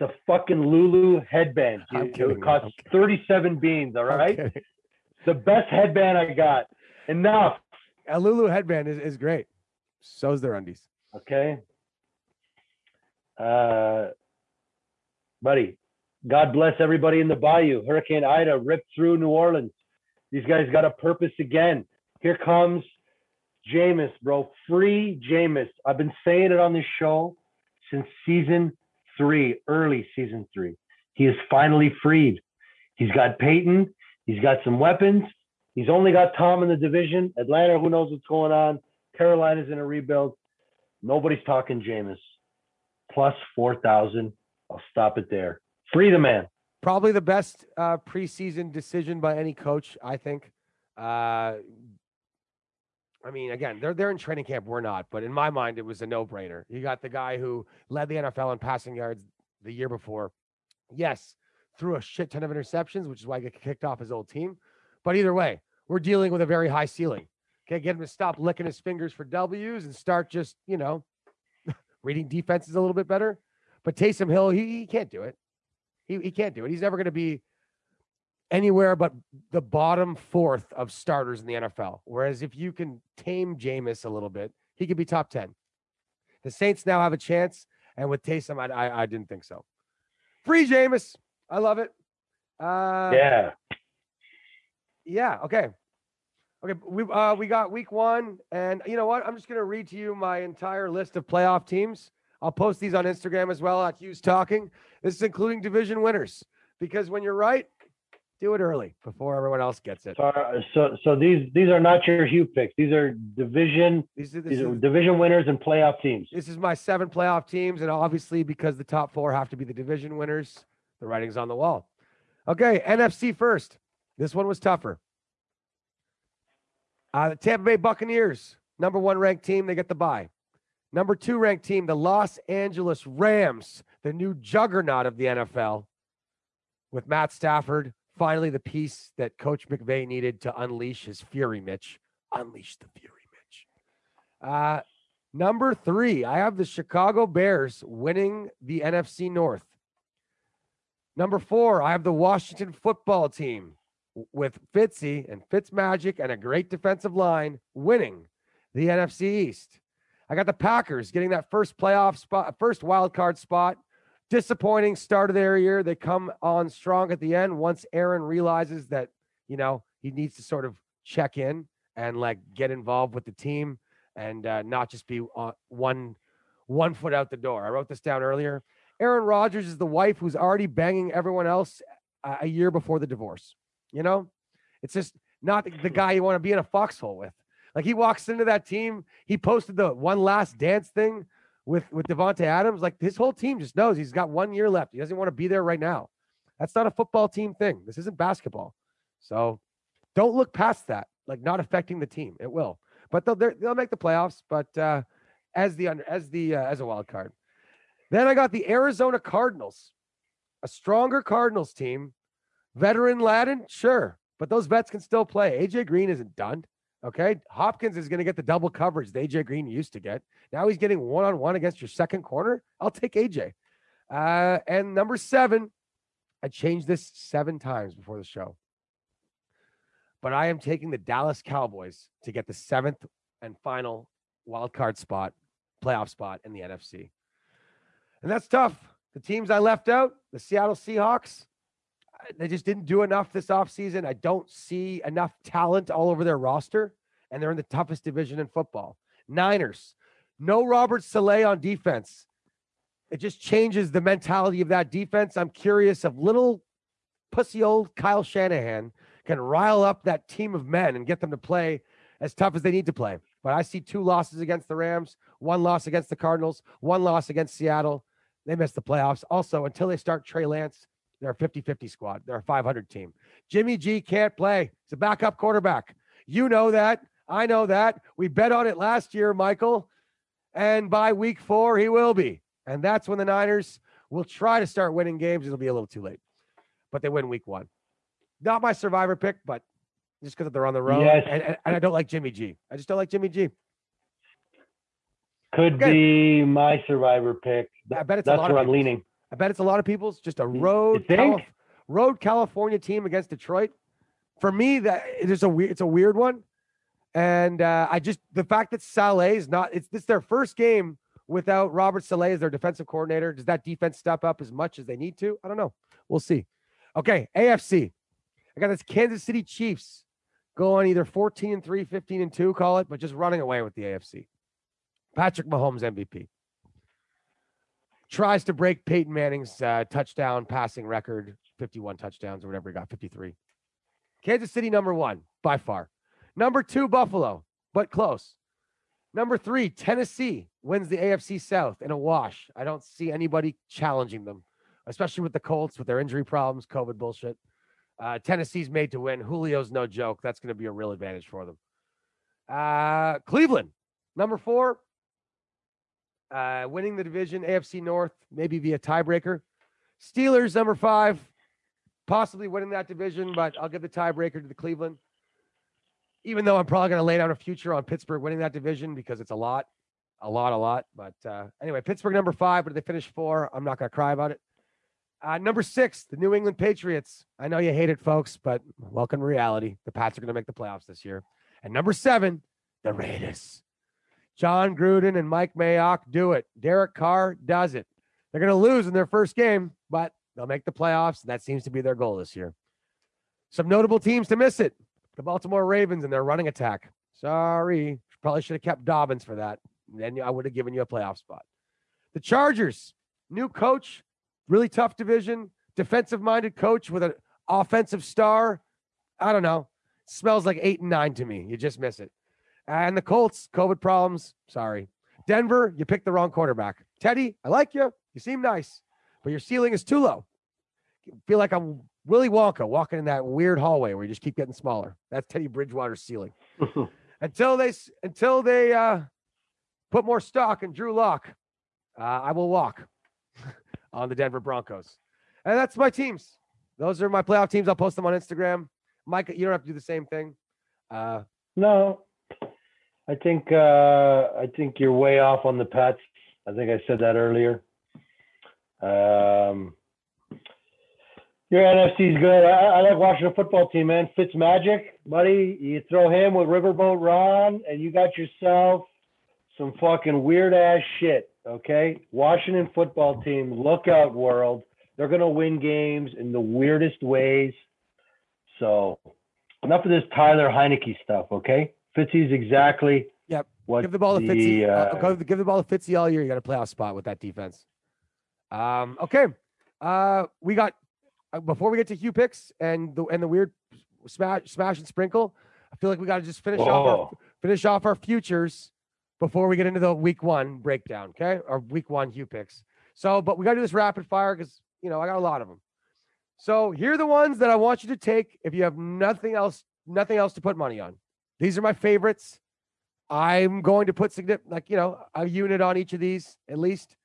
The fucking Lulu headband. It, it costs thirty-seven beans, all right? The best headband I got. Enough. A Lulu headband is, is great. So's their undies. Okay. Uh, buddy, God bless everybody in the bayou. Hurricane Ida ripped through New Orleans. These guys got a purpose again. Here comes Jameis, bro. Free Jameis. I've been saying it on this show since season three, early season three. He is finally freed. He's got Peyton. He's got some weapons. He's only got Tom in the division. Atlanta, who knows what's going on. Carolina's in a rebuild. Nobody's talking Jameis. Plus four thousand. I'll stop it there. Free the man. Probably the best uh, preseason decision by any coach, I think. Uh, I mean, again, they're, they're in training camp. We're not. But in my mind, it was a no-brainer. You got the guy who led the N F L in passing yards the year before. Yes, threw a shit ton of interceptions, which is why he got kicked off his old team. But either way, we're dealing with a very high ceiling. Okay, get him to stop licking his fingers for W's and start just, you know, reading defenses a little bit better. But Taysom Hill, he, he can't do it. He he can't do it. He's never going to be anywhere but the bottom fourth of starters in the N F L. Whereas if you can tame Jameis a little bit, he could be top ten. The Saints now have a chance, and with Taysom, I I, I didn't think so. Free Jameis. I love it. Uh, yeah. Yeah, okay. Okay, we uh, we got week one, and you know what? I'm just going to read to you my entire list of playoff teams. I'll post these on Instagram as well at Hughes Talking. This is including division winners, because when you're right, Do it early before everyone else gets it. So, so, so these these are not your Hugh picks. These are division these are, these are division winners and playoff teams. This is my seven playoff teams, and obviously because the top four have to be the division winners, the writing's on the wall. Okay, N F C first. This one was tougher. Uh, the Tampa Bay Buccaneers, number one ranked team, they get the bye. Number two ranked team, the Los Angeles Rams, the new juggernaut of the N F L, with Matt Stafford, finally the piece that Coach McVay needed to unleash his fury, Mitch. Unleash the fury, Mitch. Uh, number three, I have the Chicago Bears winning the N F C North. Number four, I have the Washington football team with Fitzy and Fitzmagic and a great defensive line winning the N F C East. I got the Packers getting that first playoff spot, first wild card spot. Disappointing start of their year. They come on strong at the end once Aaron realizes that, you know, he needs to sort of check in and like get involved with the team and uh, not just be uh, one one foot out the door. I wrote this down earlier. Aaron Rodgers is the wife who's already banging everyone else uh, a year before the divorce. You know, it's just not the guy you want to be in a foxhole with. Like, he walks into that team. He posted the one last dance thing with, with Devontae Adams. Like, his whole team just knows he's got one year left. He doesn't want to be there right now. That's not a football team thing. This isn't basketball. So don't look past that, like not affecting the team. It will, but they'll, they'll make the playoffs, but uh, as the, under, as the, uh, as a wild card. Then I got the Arizona Cardinals, a stronger Cardinals team, veteran laden. Sure. But those vets can still play. A J Green isn't done. Okay, Hopkins is going to get the double coverage that A J Green used to get. Now he's getting one-on-one against your second corner. I'll take A J. Uh, and number seven, I changed this seven times before the show, but I am taking the Dallas Cowboys to get the seventh and final wild card spot, playoff spot in the N F C. And that's tough. The teams I left out, the Seattle Seahawks, they just didn't do enough this offseason. I don't see enough talent all over their roster, and they're in the toughest division in football. Niners, no Robert Saleh on defense. It just changes the mentality of that defense. I'm curious if little pussy old Kyle Shanahan can rile up that team of men and get them to play as tough as they need to play. But I see two losses against the Rams, one loss against the Cardinals, one loss against Seattle. They missed the playoffs. Also, until they start Trey Lance, they're a fifty-fifty squad. They're a five hundred team. Jimmy G can't play. He's a backup quarterback. You know that. I know that. We bet on it last year, Michael. And by week four, he will be. And that's when the Niners will try to start winning games. It'll be a little too late. But they win week one. Not my survivor pick, but just because they're on the road. Yes. And, and, and I don't like Jimmy G. I just don't like Jimmy G. Could okay. be my survivor pick. I bet it's that's a lot where of I'm leaning. I bet it's a lot of people's. Just a road, Calif- road California team against Detroit. For me, that it is a weird. It's a weird one, and uh, I just the fact that Saleh is not. It's this their first game without Robert Saleh as their defensive coordinator. Does that defense step up as much as they need to? I don't know. We'll see. Okay, A F C. I got this Kansas City Chiefs going either fourteen and three, fifteen and two, call it, but just running away with the A F C. Patrick Mahomes M V P. Tries to break Peyton Manning's uh, touchdown passing record, fifty-one touchdowns or whatever he got, fifty-three. Kansas City, number one, by far. Number two, Buffalo, but close. Number three, Tennessee wins the A F C South in a wash. I don't see anybody challenging them, especially with the Colts, with their injury problems, COVID bullshit. Uh, Tennessee's made to win. Julio's no joke. That's going to be a real advantage for them. Uh, Cleveland, number four. Uh, winning the division, A F C North, maybe via tiebreaker. Steelers, number five, possibly winning that division, but I'll give the tiebreaker to the Cleveland. Even though I'm probably going to lay down a future on Pittsburgh winning that division because it's a lot, a lot, a lot. But uh, anyway, Pittsburgh, number five, but they finished four. I'm not going to cry about it. Uh, number six, the New England Patriots. I know you hate it, folks, but welcome to reality. The Pats are going to make the playoffs this year. And number seven, the Raiders. John Gruden and Mike Mayock do it. Derek Carr does it. They're going to lose in their first game, but they'll make the playoffs. And that seems to be their goal this year. Some notable teams to miss it. The Baltimore Ravens and their running attack. Sorry. Probably should have kept Dobbins for that. Then I would have given you a playoff spot. The Chargers, new coach, really tough division, defensive-minded coach with a, offensive star, I don't know. Smells like eight and nine to me. You just miss it. And the Colts, COVID problems. Sorry. Denver, you picked the wrong quarterback. Teddy, I like you. You seem nice, but your ceiling is too low. I feel like I'm Willy Wonka walking in that weird hallway where you just keep getting smaller. That's Teddy Bridgewater's ceiling. until they until they uh, put more stock in Drew Lock, uh, I will walk on the Denver Broncos. And that's my teams. Those are my playoff teams. I'll post them on Instagram. Mike, you don't have to do the same thing. Uh, no, I think uh, I think you're way off on the Pats. I think I said that earlier. Um, your N F C is good. I, I like watching a football team, man. Fitzmagic, buddy. You throw him with Riverboat Ron, and you got yourself some fucking weird ass shit. Okay, Washington football team, look out, world. They're gonna win games in the weirdest ways. So enough of this Tyler Heineke stuff, okay? Fitzy's exactly. Yep. What give the ball to Fitzy. Uh, uh, give the ball to Fitzy all year. You got a playoff spot with that defense. Um, okay. Uh, we got uh, before we get to Hugh picks and the and the weird smash smash and sprinkle. I feel like we got to just finish Whoa. off our, finish off our futures before we get into the week one breakdown, okay? Or week one Hugh picks. So, but we got to do this rapid fire because you know I got a lot of them. So here are the ones that I want you to take if you have nothing else, nothing else to put money on. These are my favorites. I'm going to put significant, like, you know, a unit on each of these, at least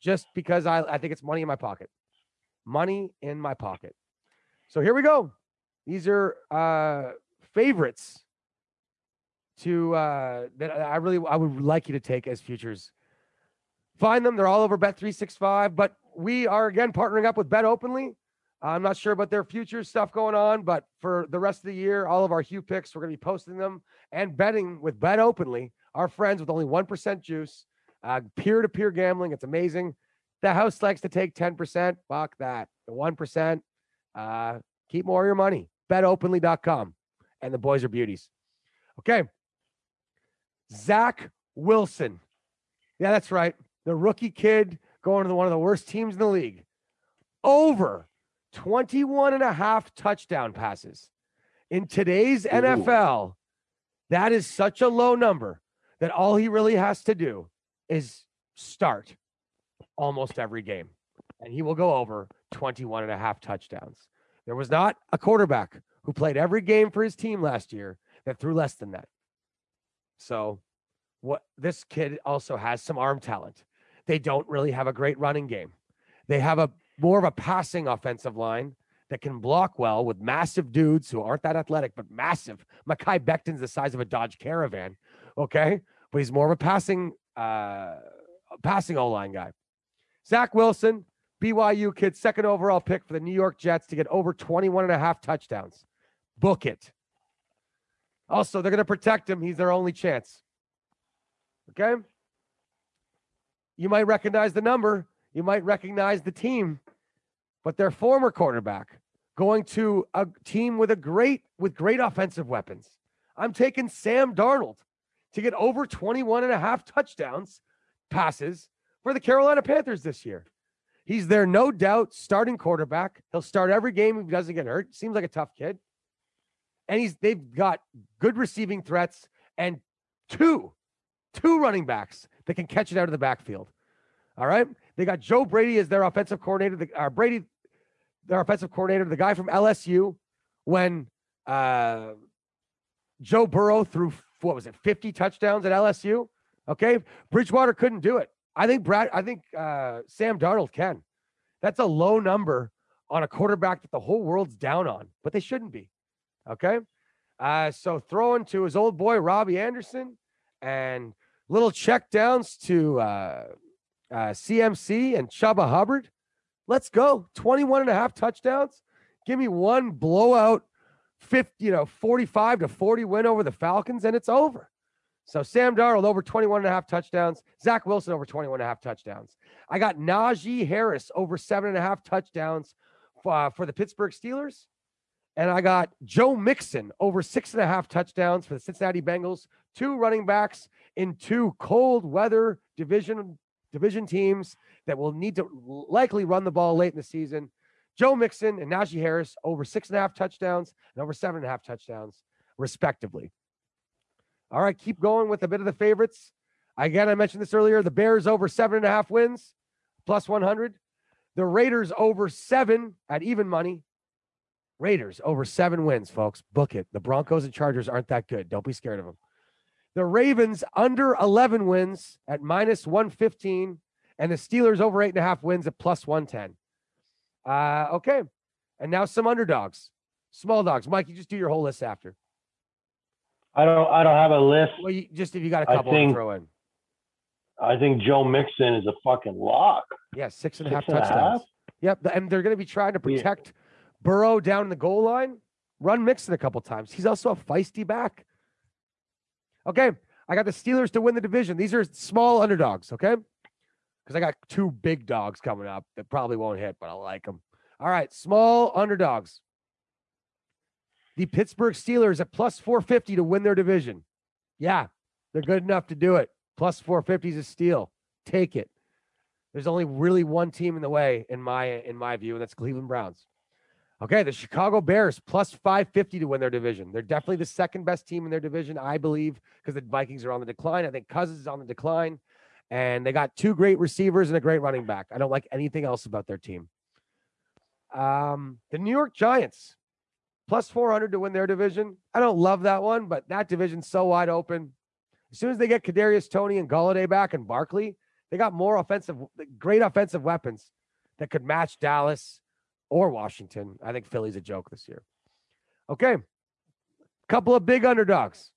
just because I, I think it's money in my pocket. Money in my pocket. So here we go. These are uh, favorites to uh, that I really, I would like you to take as futures. Find them. They're all over Bet three sixty-five, but we are again partnering up with BetOpenly. I'm not sure about their future stuff going on, but for the rest of the year, all of our Hugh picks, we're going to be posting them and betting with BetOpenly, our friends with only one percent juice, uh, peer-to-peer gambling. It's amazing. The house likes to take ten percent. Fuck that. The one percent. Uh, keep more of your money. Bet Openly dot com. And the boys are beauties. Okay. Zach Wilson. Yeah, that's right. The rookie kid going to one of the worst teams in the league. Over twenty-one and a half touchdown passes in today's Ooh. N F L. That is such a low number that all he really has to do is start almost every game. And he will go over twenty-one and a half touchdowns. There was not a quarterback who played every game for his team last year that threw less than that. So what this kid also has some arm talent. They don't really have a great running game. They have a, more of a passing offensive line that can block well with massive dudes who aren't that athletic, but massive. Mekhi Becton's the size of a Dodge Caravan, okay? But he's more of a passing uh, passing O-line guy. Zach Wilson, B Y U kid, second overall pick for the New York Jets to get over twenty-one and a half touchdowns. Book it. Also, they're going to protect him. He's their only chance, okay? You might recognize the number. You might recognize the team. But their former quarterback going to a team with a great with great offensive weapons. I'm taking Sam Darnold to get over twenty-one and a half touchdowns passes for the Carolina Panthers this year. He's their no doubt starting quarterback. He'll start every game if he doesn't get hurt. Seems like a tough kid. And he's they've got good receiving threats and two, two running backs that can catch it out of the backfield. All right. They got Joe Brady as their offensive coordinator. The, uh, Brady, their offensive coordinator, the guy from L S U, when uh, Joe Burrow threw, what was it, fifty touchdowns at L S U? Okay, Bridgewater couldn't do it. I think Brad. I think uh, Sam Darnold can. That's a low number on a quarterback that the whole world's down on, but they shouldn't be. Okay, uh, so throwing to his old boy Robbie Anderson and little checkdowns to. Uh, Uh, C M C and Chubba Hubbard. Let's go. twenty-one and a half touchdowns. Give me one blowout, fifty, you know, forty-five to forty win over the Falcons, and it's over. So Sam Darnold over twenty-one and a half touchdowns. Zach Wilson over twenty-one and a half touchdowns. I got Najee Harris over seven and a half touchdowns uh, for the Pittsburgh Steelers. And I got Joe Mixon over six and a half touchdowns for the Cincinnati Bengals. Two running backs in two cold weather division Division teams that will need to likely run the ball late in the season. Joe Mixon and Najee Harris over six and a half touchdowns and over seven and a half touchdowns, respectively. All right, keep going with a bit of the favorites. Again, I mentioned this earlier. The Bears over seven and a half wins, plus one hundred. The Raiders over seven at even money. Raiders over seven wins, folks. Book it. The Broncos and Chargers aren't that good. Don't be scared of them. The Ravens under eleven wins at minus one fifteen. And the Steelers over eight and a half wins at plus one ten. Uh, okay. And now some underdogs. Small dogs. Mike, you just do your whole list after. I don't I don't have a list. Well, you, just if you got a couple to throw in. I think Joe Mixon is a fucking lock. Yeah, six and a half six touchdowns. And a half? Yep, and they're going to be trying to protect yeah. Burrow down the goal line. Run Mixon a couple times. He's also a feisty back. Okay, I got the Steelers to win the division. These are small underdogs, okay? Because I got two big dogs coming up that probably won't hit, but I like them. All right, small underdogs. The Pittsburgh Steelers at plus four fifty to win their division. Yeah, they're good enough to do it. Plus four fifty is a steal. Take it. There's only really one team in the way, in my in my view, and that's Cleveland Browns. Okay, the Chicago Bears plus five fifty to win their division. They're definitely the second best team in their division, I believe, because the Vikings are on the decline. I think Cousins is on the decline, and they got two great receivers and a great running back. I don't like anything else about their team. Um, the New York Giants. Plus four hundred to win their division. I don't love that one, but that division's so wide open. As soon as they get Kadarius Toney and Golladay back and Barkley, they got more offensive, great offensive weapons that could match Dallas or Washington. I think Philly's a joke this year. Okay, couple of big underdogs.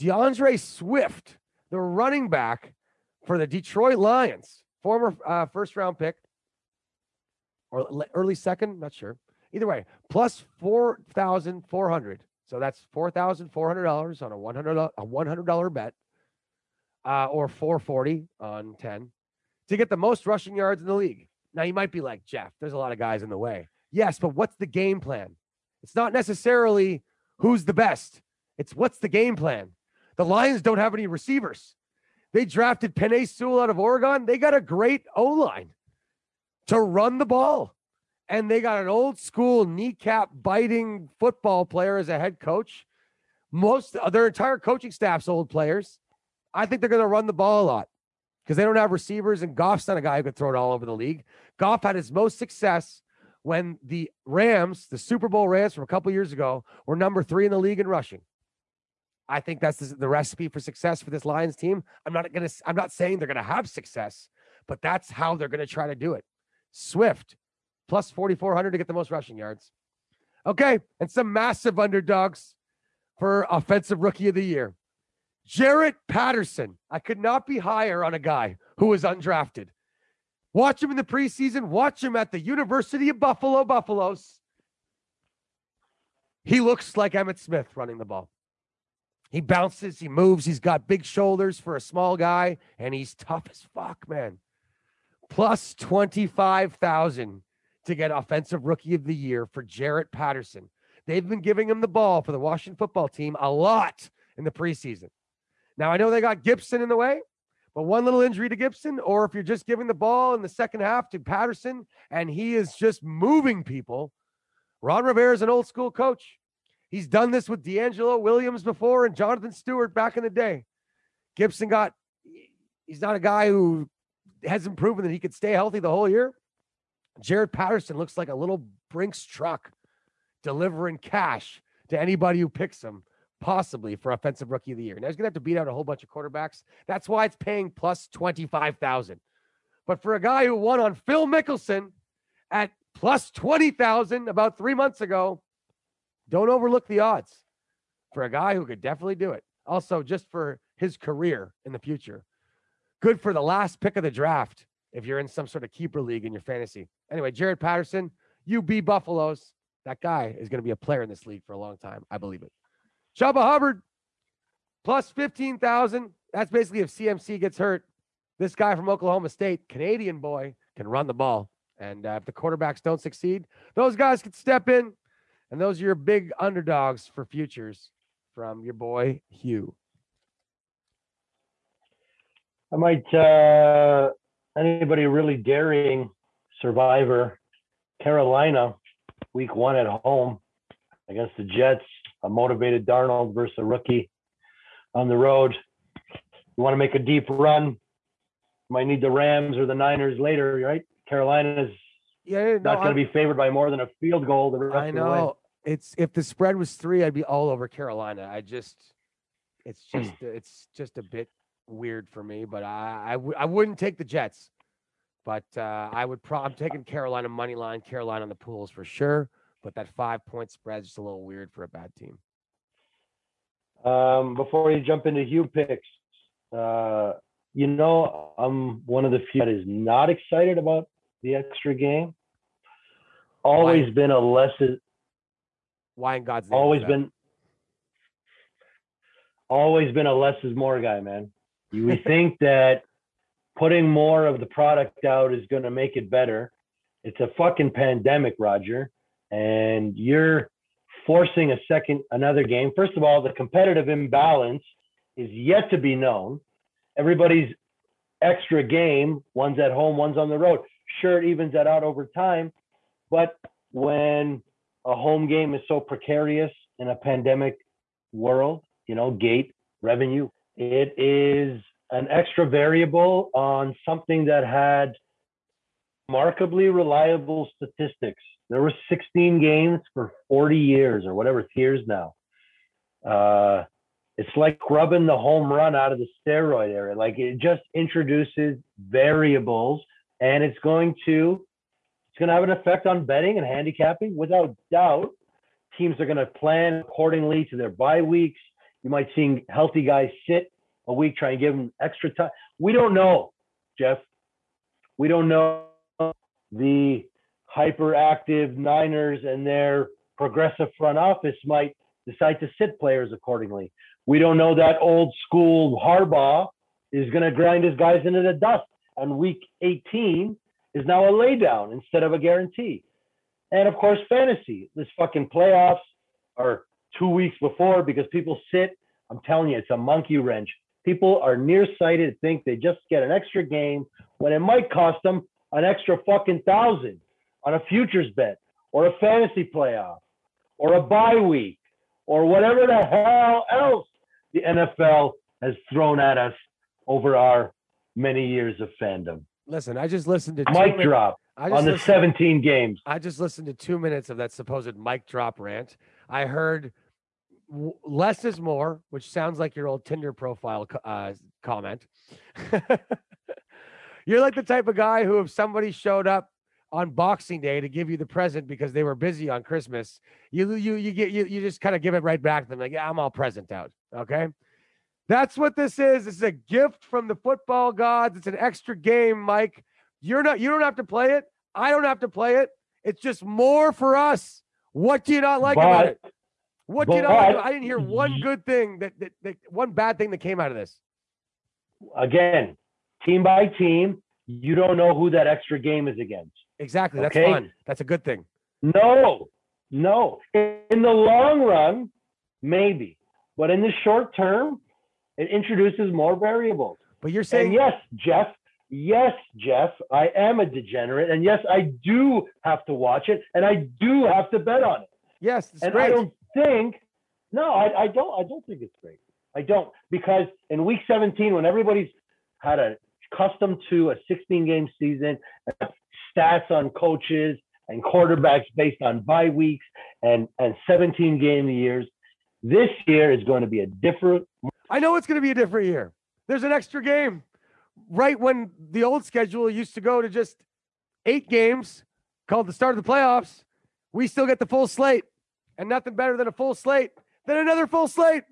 DeAndre Swift, the running back for the Detroit Lions, former uh, first-round pick or early second, not sure. Either way, plus four thousand four hundred dollars. So that's four thousand four hundred dollars on a one hundred dollar bet uh, or four hundred forty dollars on ten to get the most rushing yards in the league. Now, you might be like, Jeff, there's a lot of guys in the way. Yes, but what's the game plan? It's not necessarily who's the best. It's what's the game plan. The Lions don't have any receivers. They drafted Penei Sewell out of Oregon. They got a great O-line to run the ball. And they got an old school kneecap biting football player as a head coach. Most of their entire coaching staff's old players. I think they're going to run the ball a lot because they don't have receivers, and Goff's not a guy who could throw it all over the league. Goff had his most success when the Rams, the Super Bowl Rams from a couple years ago, were number three in the league in rushing. I think that's the recipe for success for this Lions team. I'm not going to, I'm not saying they're going to have success, but that's how they're going to try to do it. Swift. Plus four thousand four hundred to get the most rushing yards. Okay, and some massive underdogs for Offensive Rookie of the Year. Jarrett Patterson. I could not be higher on a guy who is undrafted. Watch him in the preseason. Watch him at the University of Buffalo Buffaloes. He looks like Emmitt Smith running the ball. He bounces, he moves, he's got big shoulders for a small guy, and he's tough as fuck, man. Plus twenty-five thousand to get Offensive Rookie of the Year for Jarrett Patterson. They've been giving him the ball for the Washington football team a lot in the preseason. Now, I know they got Gibson in the way, but one little injury to Gibson, or if you're just giving the ball in the second half to Patterson and he is just moving people, Ron Rivera is an old school coach. He's done this with D'Angelo Williams before and Jonathan Stewart back in the day. Gibson got, he's not a guy who hasn't proven that he could stay healthy the whole year. Jarrett Patterson looks like a little Brinks truck delivering cash to anybody who picks him, possibly for Offensive Rookie of the Year. Now he's going to have to beat out a whole bunch of quarterbacks. That's why it's paying plus twenty-five thousand. But for a guy who won on Phil Mickelson at plus twenty thousand about three months ago, don't overlook the odds for a guy who could definitely do it. Also, just for his career in the future. Good for the last pick of the draft. If you're in some sort of keeper league in your fantasy. Anyway, Jarrett Patterson, U B Buffaloes. That guy is going to be a player in this league for a long time. I believe it. Chubba Hubbard, plus fifteen thousand. That's basically if C M C gets hurt. This guy from Oklahoma State, Canadian boy, can run the ball. And uh, if the quarterbacks don't succeed, those guys could step in. And those are your big underdogs for futures from your boy, Hugh. I might... Uh... Anybody really daring survivor Carolina, week one at home against the Jets, a motivated Darnold versus a rookie on the road. You want to make a deep run, might need the Rams or the Niners later, right? Carolina's yeah, not no, going to be favored by more than a field goal the rest I know. Of the way. It's if the spread was three, I'd be all over Carolina. I just, it's just, it's just a bit weird for me, but I, I, w- I wouldn't take the Jets, but uh, I would probably, I'm taking Carolina money line, Carolina on the pools for sure. But that five point spread is just a little weird for a bad team. Um, before you jump into Hugh picks, uh, you know, I'm one of the few that is not excited about the extra game. Always why, been a less. Why in God's name? Always been. Always been a less is more guy, man. We think that putting more of the product out is going to make it better. It's a fucking pandemic, Roger, and you're forcing a second another game. First of all, the competitive imbalance is yet to be known. Everybody's extra game, one's at home, one's on the road. Sure, it evens that out over time, but when a home game is so precarious in a pandemic world, you know, gate revenue, it is an extra variable on something that had remarkably reliable statistics. There were sixteen games for forty years or whatever years now. Uh, It's like rubbing the home run out of the steroid area. Like it just introduces variables, and it's going to it's going to have an effect on betting and handicapping without doubt. Teams are going to plan accordingly to their bye weeks. You might see healthy guys sit a week, try and give them extra time. We don't know, Jeff. We don't know the hyperactive Niners and their progressive front office might decide to sit players accordingly. We don't know that old school Harbaugh is going to grind his guys into the dust. And week eighteen is now a laydown instead of a guarantee. And of course, fantasy. This fucking playoffs are two weeks before because people sit. I'm telling you, it's a monkey wrench. People are nearsighted, think they just get an extra game when it might cost them an extra fucking thousand on a futures bet or a fantasy playoff or a bye week or whatever the hell else the N F L has thrown at us over our many years of fandom. Listen, I just listened to mic drop on the seventeen games. I just listened to two minutes of that supposed mic drop rant. I heard w- less is more, which sounds like your old Tinder profile co- uh, comment. You're like the type of guy who, if somebody showed up on Boxing Day to give you the present because they were busy on Christmas, you you you get you you just kind of give it right back to them, like, yeah, I'm all present out. Okay, that's what this is. This is a gift from the football gods. It's an extra game, Mike. You're not. You don't have to play it. I don't have to play it. It's just more for us. What do you not like but, about it? What do you not like about it? I didn't hear one good thing that, that that one bad thing that came out of this. Again, team by team, you don't know who that extra game is against. Exactly. That's okay. Fun. That's a good thing. No, no. In the long run, maybe. But in the short term, it introduces more variables. But you're saying... And yes, Jeff. Yes, Jeff. I am a degenerate. And yes, I do have to watch it. And I do have to bet on it. Yes, it's and great. I don't think... No, I, I don't. I don't think it's great. I don't. Because in week seventeen, when everybody's had a accustomed to a sixteen-game season... stats on coaches and quarterbacks based on bye weeks and, and seventeen game years. This year is going to be a different. I know it's going to be a different year. There's an extra game, right? When the old schedule used to go to just eight games called the start of the playoffs, we still get the full slate, and nothing better than a full slate than another full slate.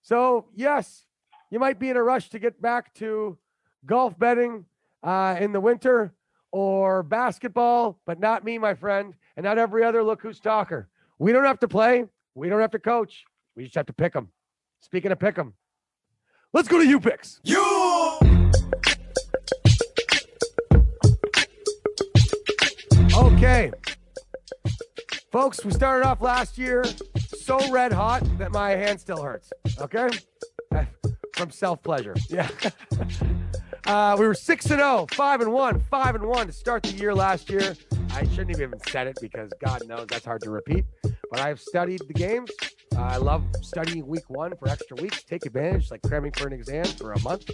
So yes, you might be in a rush to get back to golf betting uh, in the winter, or basketball, but not me, my friend, and not every other Look Who's Talker. We don't have to play. We don't have to coach. We just have to pick them. Speaking of pick them, let's go to you picks. You. Okay. Folks, we started off last year so red hot that my hand still hurts. Okay? From self-pleasure. Yeah. Uh, we were six and oh, five and one, five and one to start the year last year. I shouldn't have even said it because God knows that's hard to repeat. But I've studied the games. Uh, I love studying week one for extra weeks. Take advantage, like cramming for an exam for a month.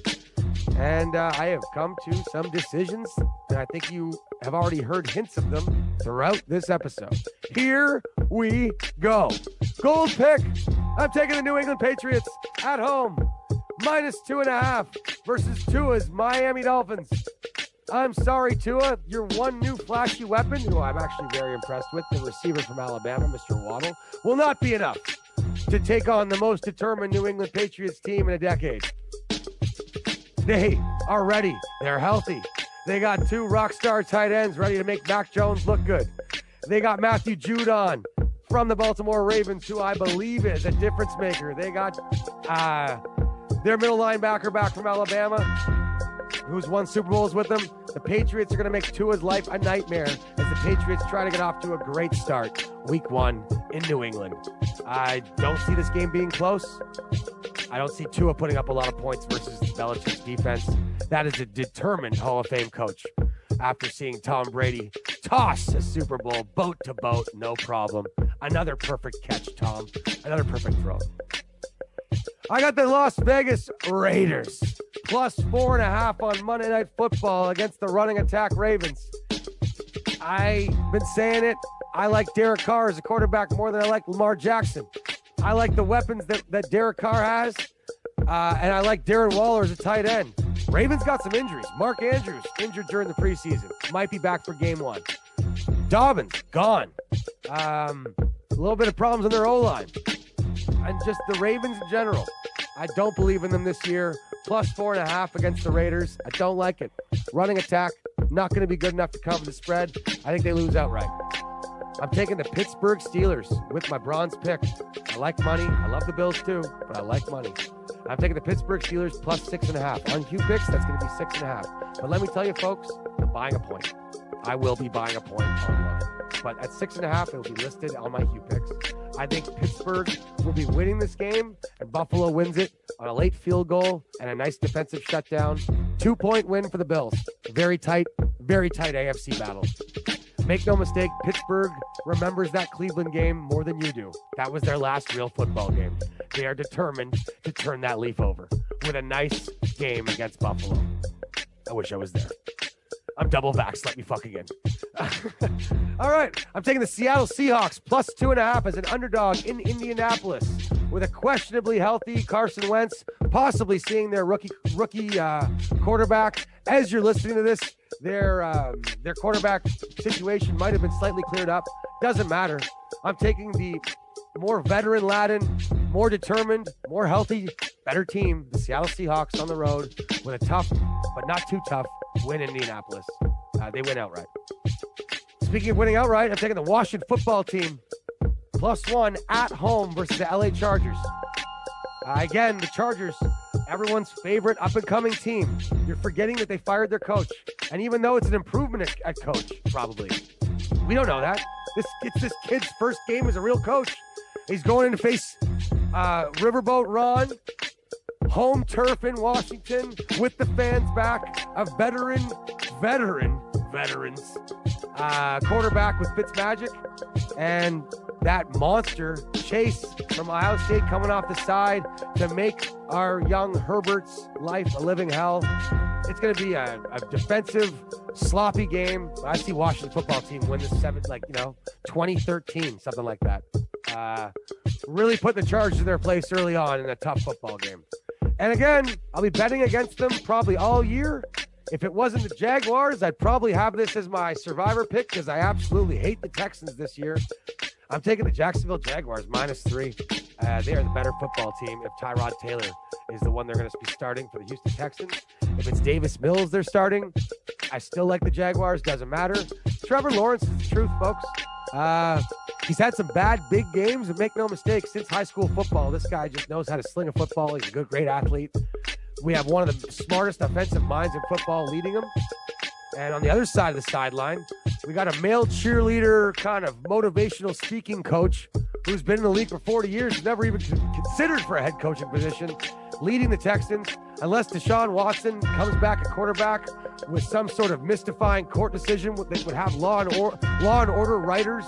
And uh, I have come to some decisions, and I think you have already heard hints of them throughout this episode. Here we go. Gold pick. I'm taking the New England Patriots at home. Minus two and a half versus Tua's Miami Dolphins. I'm sorry, Tua. Your one new flashy weapon, who I'm actually very impressed with, the receiver from Alabama, Mister Waddle, will not be enough to take on the most determined New England Patriots team in a decade. They are ready. They're healthy. They got two rock star tight ends ready to make Mac Jones look good. They got Matthew Judon from the Baltimore Ravens, who I believe is a difference maker. They got uh, their middle linebacker back from Alabama, who's won Super Bowls with them. The Patriots are going to make Tua's life a nightmare as the Patriots try to get off to a great start week one in New England. I don't see this game being close. I don't see Tua putting up a lot of points versus Belichick's defense. That is a determined Hall of Fame coach after seeing Tom Brady toss a Super Bowl boat to boat, no problem. Another perfect catch, Tom. Another perfect throw. I got the Las Vegas Raiders plus four and a half on Monday Night Football against the running attack Ravens. I've been saying it. I like Derek Carr as a quarterback more than I like Lamar Jackson. I like the weapons that, that Derek Carr has, uh, and I like Darren Waller as a tight end. Ravens got some injuries. Mark Andrews injured during the preseason. Might be back for game one. Dobbins, gone. Um, a little bit of problems in their O-line. And just the Ravens in general. I don't believe in them this year. Plus four and a half against the Raiders. I don't like it. Running attack, not going to be good enough to cover the spread. I think they lose outright. I'm taking the Pittsburgh Steelers with my bronze pick. I like money. I love the Bills too, but I like money. I'm taking the Pittsburgh Steelers plus six and a half. On QPix, that's going to be six and a half. But let me tell you, folks, I'm buying a point. I will be buying a point online. But at six and a half, it will be listed on my QPix. I think Pittsburgh will be winning this game, and Buffalo wins it on a late field goal and a nice defensive shutdown. Two-point win for the Bills. Very tight, very tight A F C battle. Make no mistake, Pittsburgh remembers that Cleveland game more than you do. That was their last real football game. They are determined to turn that leaf over with a nice game against Buffalo. I wish I was there. I'm double vaxxed. Let me fucking in. All right. I'm taking the Seattle Seahawks plus two and a half as an underdog in Indianapolis with a questionably healthy Carson Wentz, possibly seeing their rookie rookie uh, quarterback. As you're listening to this, their, um, their quarterback situation might have been slightly cleared up. Doesn't matter. I'm taking the more veteran laden, more determined, more healthy, better team, the Seattle Seahawks on the road with a tough but not too tough win in Indianapolis. Uh, they win outright. Speaking of winning outright, I'm taking the Washington football team plus one at home versus the L A Chargers. Uh, again, the Chargers, everyone's favorite up-and-coming team. You're forgetting that they fired their coach. And even though it's an improvement at, at coach, probably. We don't know that. This It's this kid's first game as a real coach. He's going in to face uh, Riverboat Ron. Home turf in Washington with the fans back, a veteran, veteran, veterans uh, quarterback with Fitzmagic, and that monster Chase from Ohio State coming off the side to make our young Herbert's life a living hell. It's going to be a, a defensive, sloppy game. I see Washington football team win this seven, like, you know, twenty thirteen, something like that. Uh, really putting the Chargers in their place early on in a tough football game. And again, I'll be betting against them probably all year. If it wasn't the Jaguars, I'd probably have this as my survivor pick because I absolutely hate the Texans this year. I'm taking the Jacksonville Jaguars minus three. Uh, they are the better football team if Tyrod Taylor is the one they're going to be starting for the Houston Texans. If it's Davis Mills they're starting, I still like the Jaguars. Doesn't matter. Trevor Lawrence is the truth, folks. Uh, he's had some bad big games, and make no mistake, since high school football, this guy just knows how to sling a football. He's a good, great athlete. We have one of the smartest offensive minds in football leading him. And on the other side of the sideline, we got a male cheerleader kind of motivational speaking coach who's been in the league for forty years, never even considered for a head coaching position, leading the Texans. Unless Deshaun Watson comes back at quarterback, with some sort of mystifying court decision that would have law and, or- law and order writers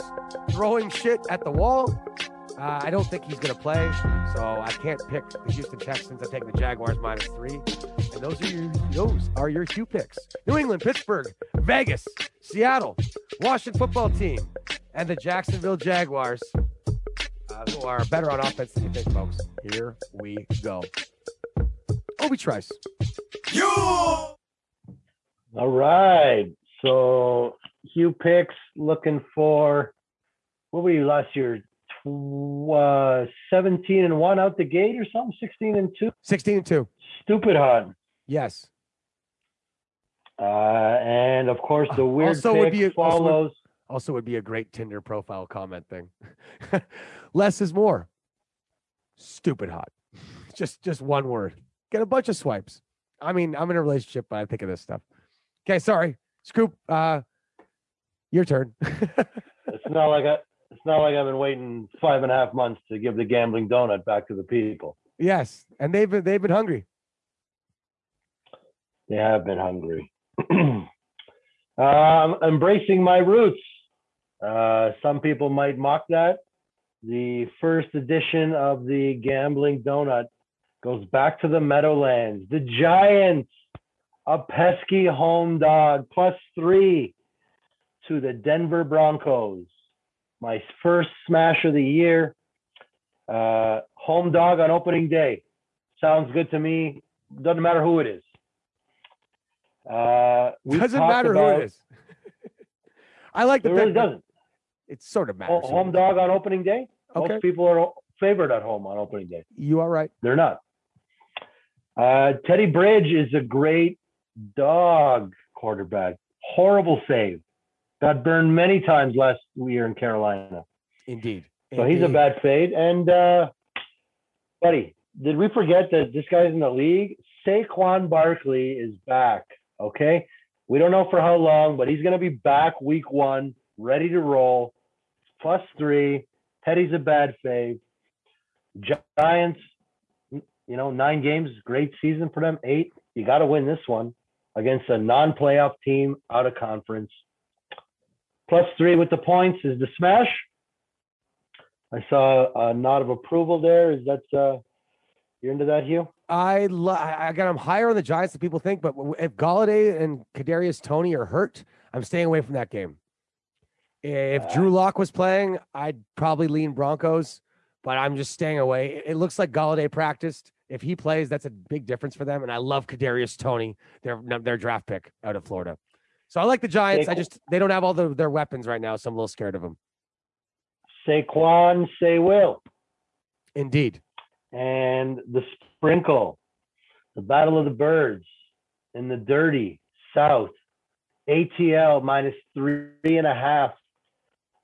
throwing shit at the wall. Uh, I don't think he's going to play, so I can't pick the Houston Texans. I take the Jaguars minus three, and those are your those are your Q picks. New England, Pittsburgh, Vegas, Seattle, Washington football team, and the Jacksonville Jaguars, uh, who are better on offense than you think, folks. Here we go. Obi Trice. You. All right. So Q picks looking for what were you last year? Uh, seventeen and one out the gate or something. Sixteen and two. Sixteen and two. Stupid Hunt. Yes. Uh, and of course, the weird also pick would be a, follows. Also would, also would be a great Tinder profile comment thing. Less is more. Stupid Hot. Just, just one word. Get a bunch of swipes. I mean, I'm in a relationship, but I think of this stuff. Okay, sorry, Scoop. Uh, your turn. It's not like I. It's not like I've been waiting five and a half months to give the gambling donut back to the people. Yes, and they've been they've been hungry. They have been hungry. um, embracing my roots. Uh, some people might mock that. The first edition of the gambling donut goes back to the Meadowlands. The Giants, a pesky home dog, plus three to the Denver Broncos. My first smash of the year, uh, home dog on opening day. Sounds good to me. Doesn't matter who it is. Uh, doesn't matter about, who it is. I like the it really doesn't. It sort of matters. Oh, home dog on opening day? Okay. Most people are favored at home on opening day. You are right. They're not. Uh, Teddy Bridge is a great dog quarterback. Horrible save. Got burned many times last year in Carolina. Indeed. So Indeed. He's a bad fade. And, uh, buddy, did we forget that this guy's in the league? Saquon Barkley is back, okay? We don't know for how long, but he's going to be back week one, ready to roll. Plus three. Teddy's a bad fade. Giants, you know, nine games, great season for them. Eight. You got to win this one against a non-playoff team out of conference. Plus three with the points is the smash. I saw a nod of approval there. Is that uh, you're into that, Hugh? I lo- I got them higher on the Giants than people think, but if Golladay and Kadarius Toney are hurt, I'm staying away from that game. If uh, Drew Lock was playing, I'd probably lean Broncos, but I'm just staying away. It looks like Golladay practiced. If he plays, that's a big difference for them. And I love Kadarius Toney, their their draft pick out of Florida. So I like the Giants. Saquon. I just they don't have all the, their weapons right now, so I'm a little scared of them. Saquon, say will. Indeed. And the sprinkle, the Battle of the Birds in the dirty South, A T L minus three and a half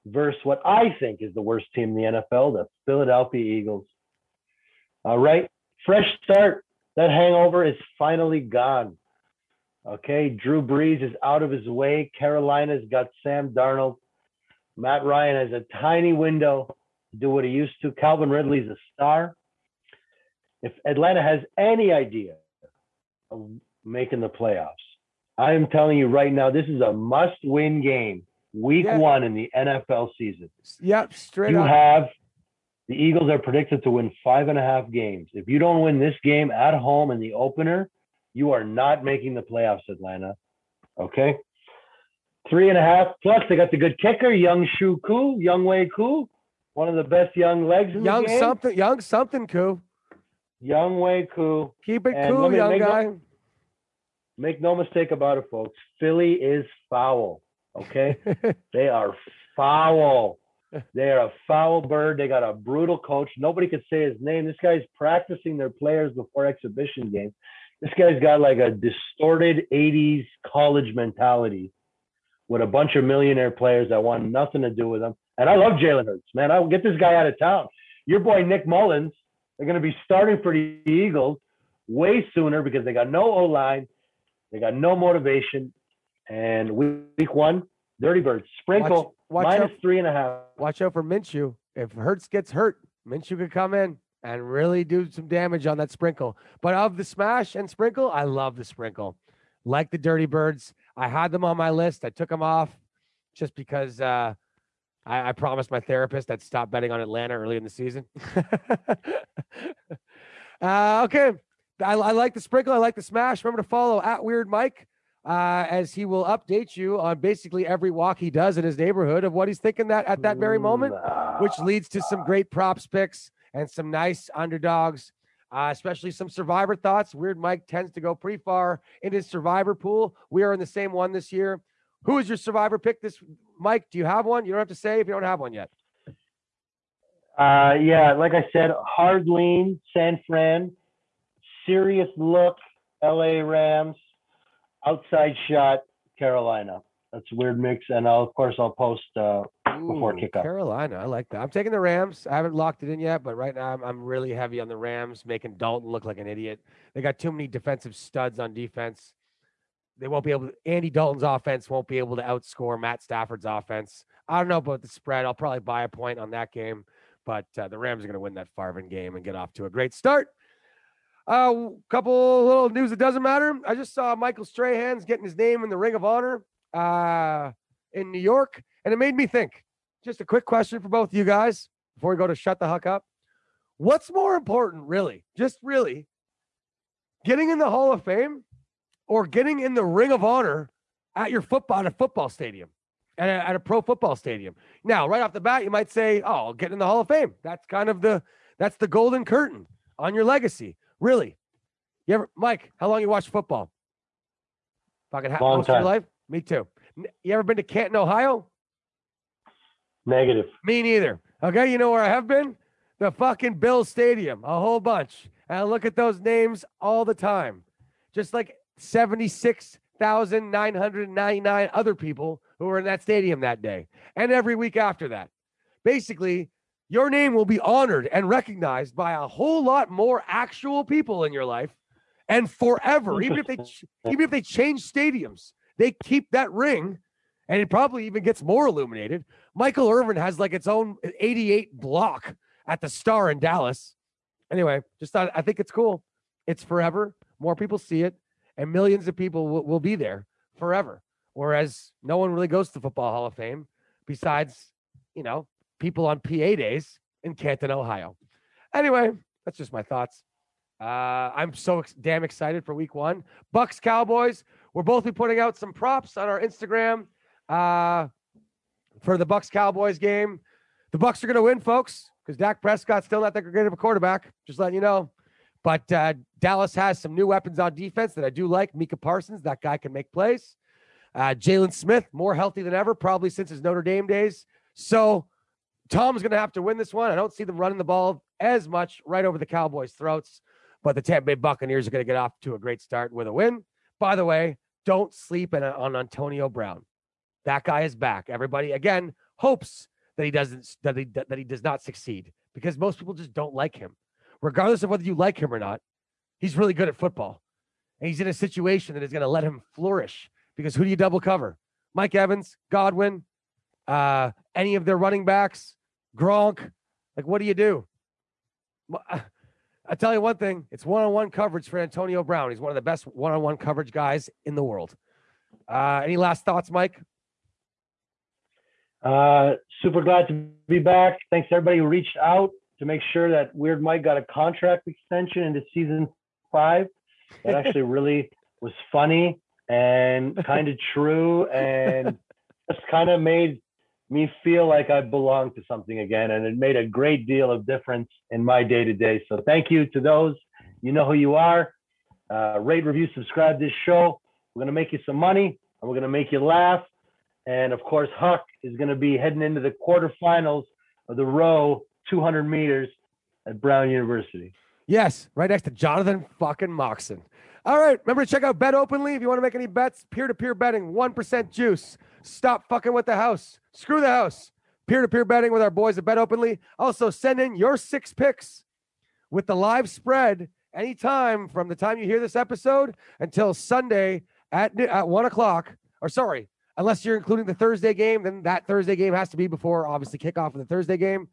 versus what I think is the worst team in the N F L, the Philadelphia Eagles. All right, fresh start. That hangover is finally gone. Okay, Drew Brees is out of his way. Carolina's got Sam Darnold. Matt Ryan has a tiny window to do what he used to. Calvin Ridley's a star. If Atlanta has any idea of making the playoffs, I am telling you right now, this is a must-win game, week yeah. one in the N F L season. Yep, straight you up. You have the Eagles are predicted to win five and a half games. If you don't win this game at home in the opener, you are not making the playoffs, Atlanta. Okay? Three and a half. Plus, they got the good kicker, Young Shu Koo, Young Wei Koo, one of the best young legs in young the game. Something, young something Koo. Young Wei Koo. Keep it and cool, me, young make guy. No, make no mistake about it, folks. Philly is foul. Okay? They are foul. They are a foul bird. They got a brutal coach. Nobody could say his name. This guy's practicing their players before exhibition games. This guy's got like a distorted eighties college mentality with a bunch of millionaire players that want nothing to do with him. And I love Jalen Hurts, man. I'll get this guy out of town. Your boy Nick Mullins, they're going to be starting for the Eagles way sooner because they got no O-line. They got no motivation. And week one, Dirty Birds, sprinkle, watch, watch minus out, three and a half. Watch out for Minshew. If Hurts gets hurt, Minshew could come in and really do some damage on that sprinkle. But of the smash and sprinkle, I love the sprinkle. like the Dirty Birds. I had them on my list. I took them off just because uh, I, I promised my therapist I'd stop betting on Atlanta early in the season. uh, okay. I, I like the sprinkle. I like the smash. Remember to follow at Weird Mike, uh, as he will update you on basically every walk he does in his neighborhood of what he's thinking that at that very moment, which leads to some great props picks and some nice underdogs, uh, especially some survivor thoughts. Weird Mike tends to go pretty far in his survivor pool. We are in the same one this year. Who is your survivor pick this, Mike? Do you have one? You don't have to say if you don't have one yet. Uh, yeah, like I said, hard lean, San Fran. Serious look, L A Rams. Outside shot, Carolina. That's a weird mix. And I'll, of course, I'll post uh, before Ooh, kickoff. Carolina, I like that. I'm taking the Rams. I haven't locked it in yet, but right now I'm, I'm really heavy on the Rams, making Dalton look like an idiot. They got too many defensive studs on defense. They won't be able to, Andy Dalton's offense won't be able to outscore Matt Stafford's offense. I don't know about the spread. I'll probably buy a point on that game, but uh, the Rams are going to win that Favre game and get off to a great start. A uh, couple little news that doesn't matter. I just saw Michael Strahan's getting his name in the Ring of Honor uh, in New York, and it made me think. Just a quick question for both of you guys before we go to Shut the Huck Up. What's more important, really? Just really, getting in the Hall of Fame or getting in the Ring of Honor at your football, at a football stadium, at a, at a pro football stadium? Now, right off the bat, you might say, oh, I'll get in the Hall of Fame. That's kind of the, that's the golden curtain on your legacy. Really? You ever, Mike, how long you watch football? Fucking half of your life? Me too. You ever been to Canton, Ohio? Negative. Me neither. Okay, you know where I have been? The fucking Bills Stadium, a whole bunch. And I look at those names all the time. Just like seventy-six thousand nine hundred ninety-nine other people who were in that stadium that day. And every week after that. Basically, your name will be honored and recognized by a whole lot more actual people in your life and forever. Even if they even if they change stadiums, they keep that ring, and it probably even gets more illuminated. Michael Irvin has like its own eighty-eight block at the Star in Dallas. Anyway, just thought, I think it's cool. It's forever. More people see it, and millions of people will, will be there forever. Whereas no one really goes to the Football Hall of Fame besides, you know, people on P A days in Canton, Ohio. Anyway, that's just my thoughts. Uh, I'm so ex- damn excited for week one. Bucks, Cowboys. We're both be putting out some props on our Instagram uh, for the Bucks Cowboys game. The Bucks are going to win, folks, because Dak Prescott's still not that great of a quarterback. Just letting you know. But uh, Dallas has some new weapons on defense that I do like. Micah Parsons, that guy can make plays. Uh, Jalen Smith, more healthy than ever, probably since his Notre Dame days. So Tom's going to have to win this one. I don't see them running the ball as much right over the Cowboys' throats, but the Tampa Bay Buccaneers are going to get off to a great start with a win. By the way, don't sleep on, on Antonio Brown. That guy is back. Everybody, again, hopes that he doesn't, that he, that he does not succeed, because most people just don't like him. Regardless of whether you like him or not, he's really good at football, and he's in a situation that is going to let him flourish, because who do you double cover? Mike Evans, Godwin, uh, any of their running backs, Gronk. Like, what do you do? I tell you one thing, it's one-on-one coverage for Antonio Brown. He's one of the best one-on-one coverage guys in the world. Uh, any last thoughts, Mike? Uh, super glad to be back. Thanks to everybody who reached out to make sure that Weird Mike got a contract extension into season five. That actually really was funny and kind of true, and just kind of made me feel like I belong to something again, and it made a great deal of difference in my day-to-day. So thank you to those. You know who you are. Uh, rate, review, subscribe this show. We're going to make you some money, and we're going to make you laugh. And, of course, Huck is going to be heading into the quarterfinals of the row two hundred meters at Brown University. Yes, right next to Jonathan fucking Moxon. All right, remember to check out BetOpenly if you want to make any bets. Peer-to-peer betting, one percent juice. Stop fucking with the house. Screw the house. Peer-to-peer betting with our boys at BetOpenly. Also, send in your six picks with the live spread anytime from the time you hear this episode until Sunday at at one o'clock. Or sorry, unless you're including the Thursday game, then that Thursday game has to be before, obviously, kickoff of the Thursday game.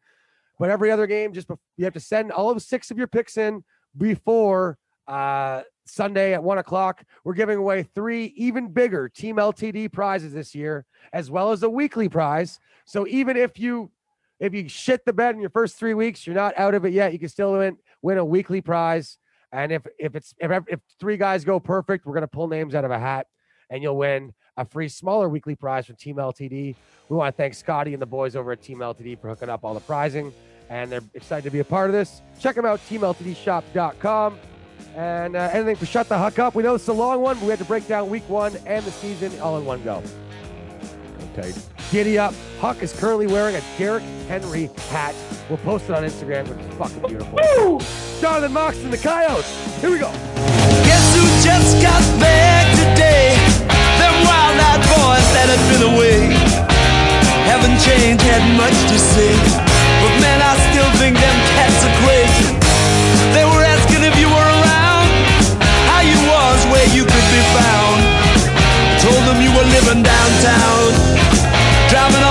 But every other game, just be- you have to send all of six of your picks in before uh, Sunday at one o'clock, we're giving away three even bigger Team L T D prizes this year, as well as a weekly prize. So even if you if you shit the bed in your first three weeks, you're not out of it yet. You can still win win a weekly prize. And if if it's if, if three guys go perfect, we're gonna pull names out of a hat, and you'll win a free smaller weekly prize from Team L T D. We want to thank Scotty and the boys over at Team L T D for hooking up all the prizing, and they're excited to be a part of this. Check them out, team L T D shop dot com. And uh, anything for Shut the Huck Up. We know it's a long one, but we had to break down week one and the season all in one go. Okay. Giddy up. Huck is currently wearing a Derrick Henry hat. We'll post it on Instagram, which is fucking beautiful. Woo! Johnny Moxon, the Coyotes. Here we go. Guess who just got back today? Them wild-eyed boys that had been away. Haven't changed, had much to say. But man, I still think them cats are crazy. They were asking if you were around, how you was, where you could be found. I told them you were living downtown, driving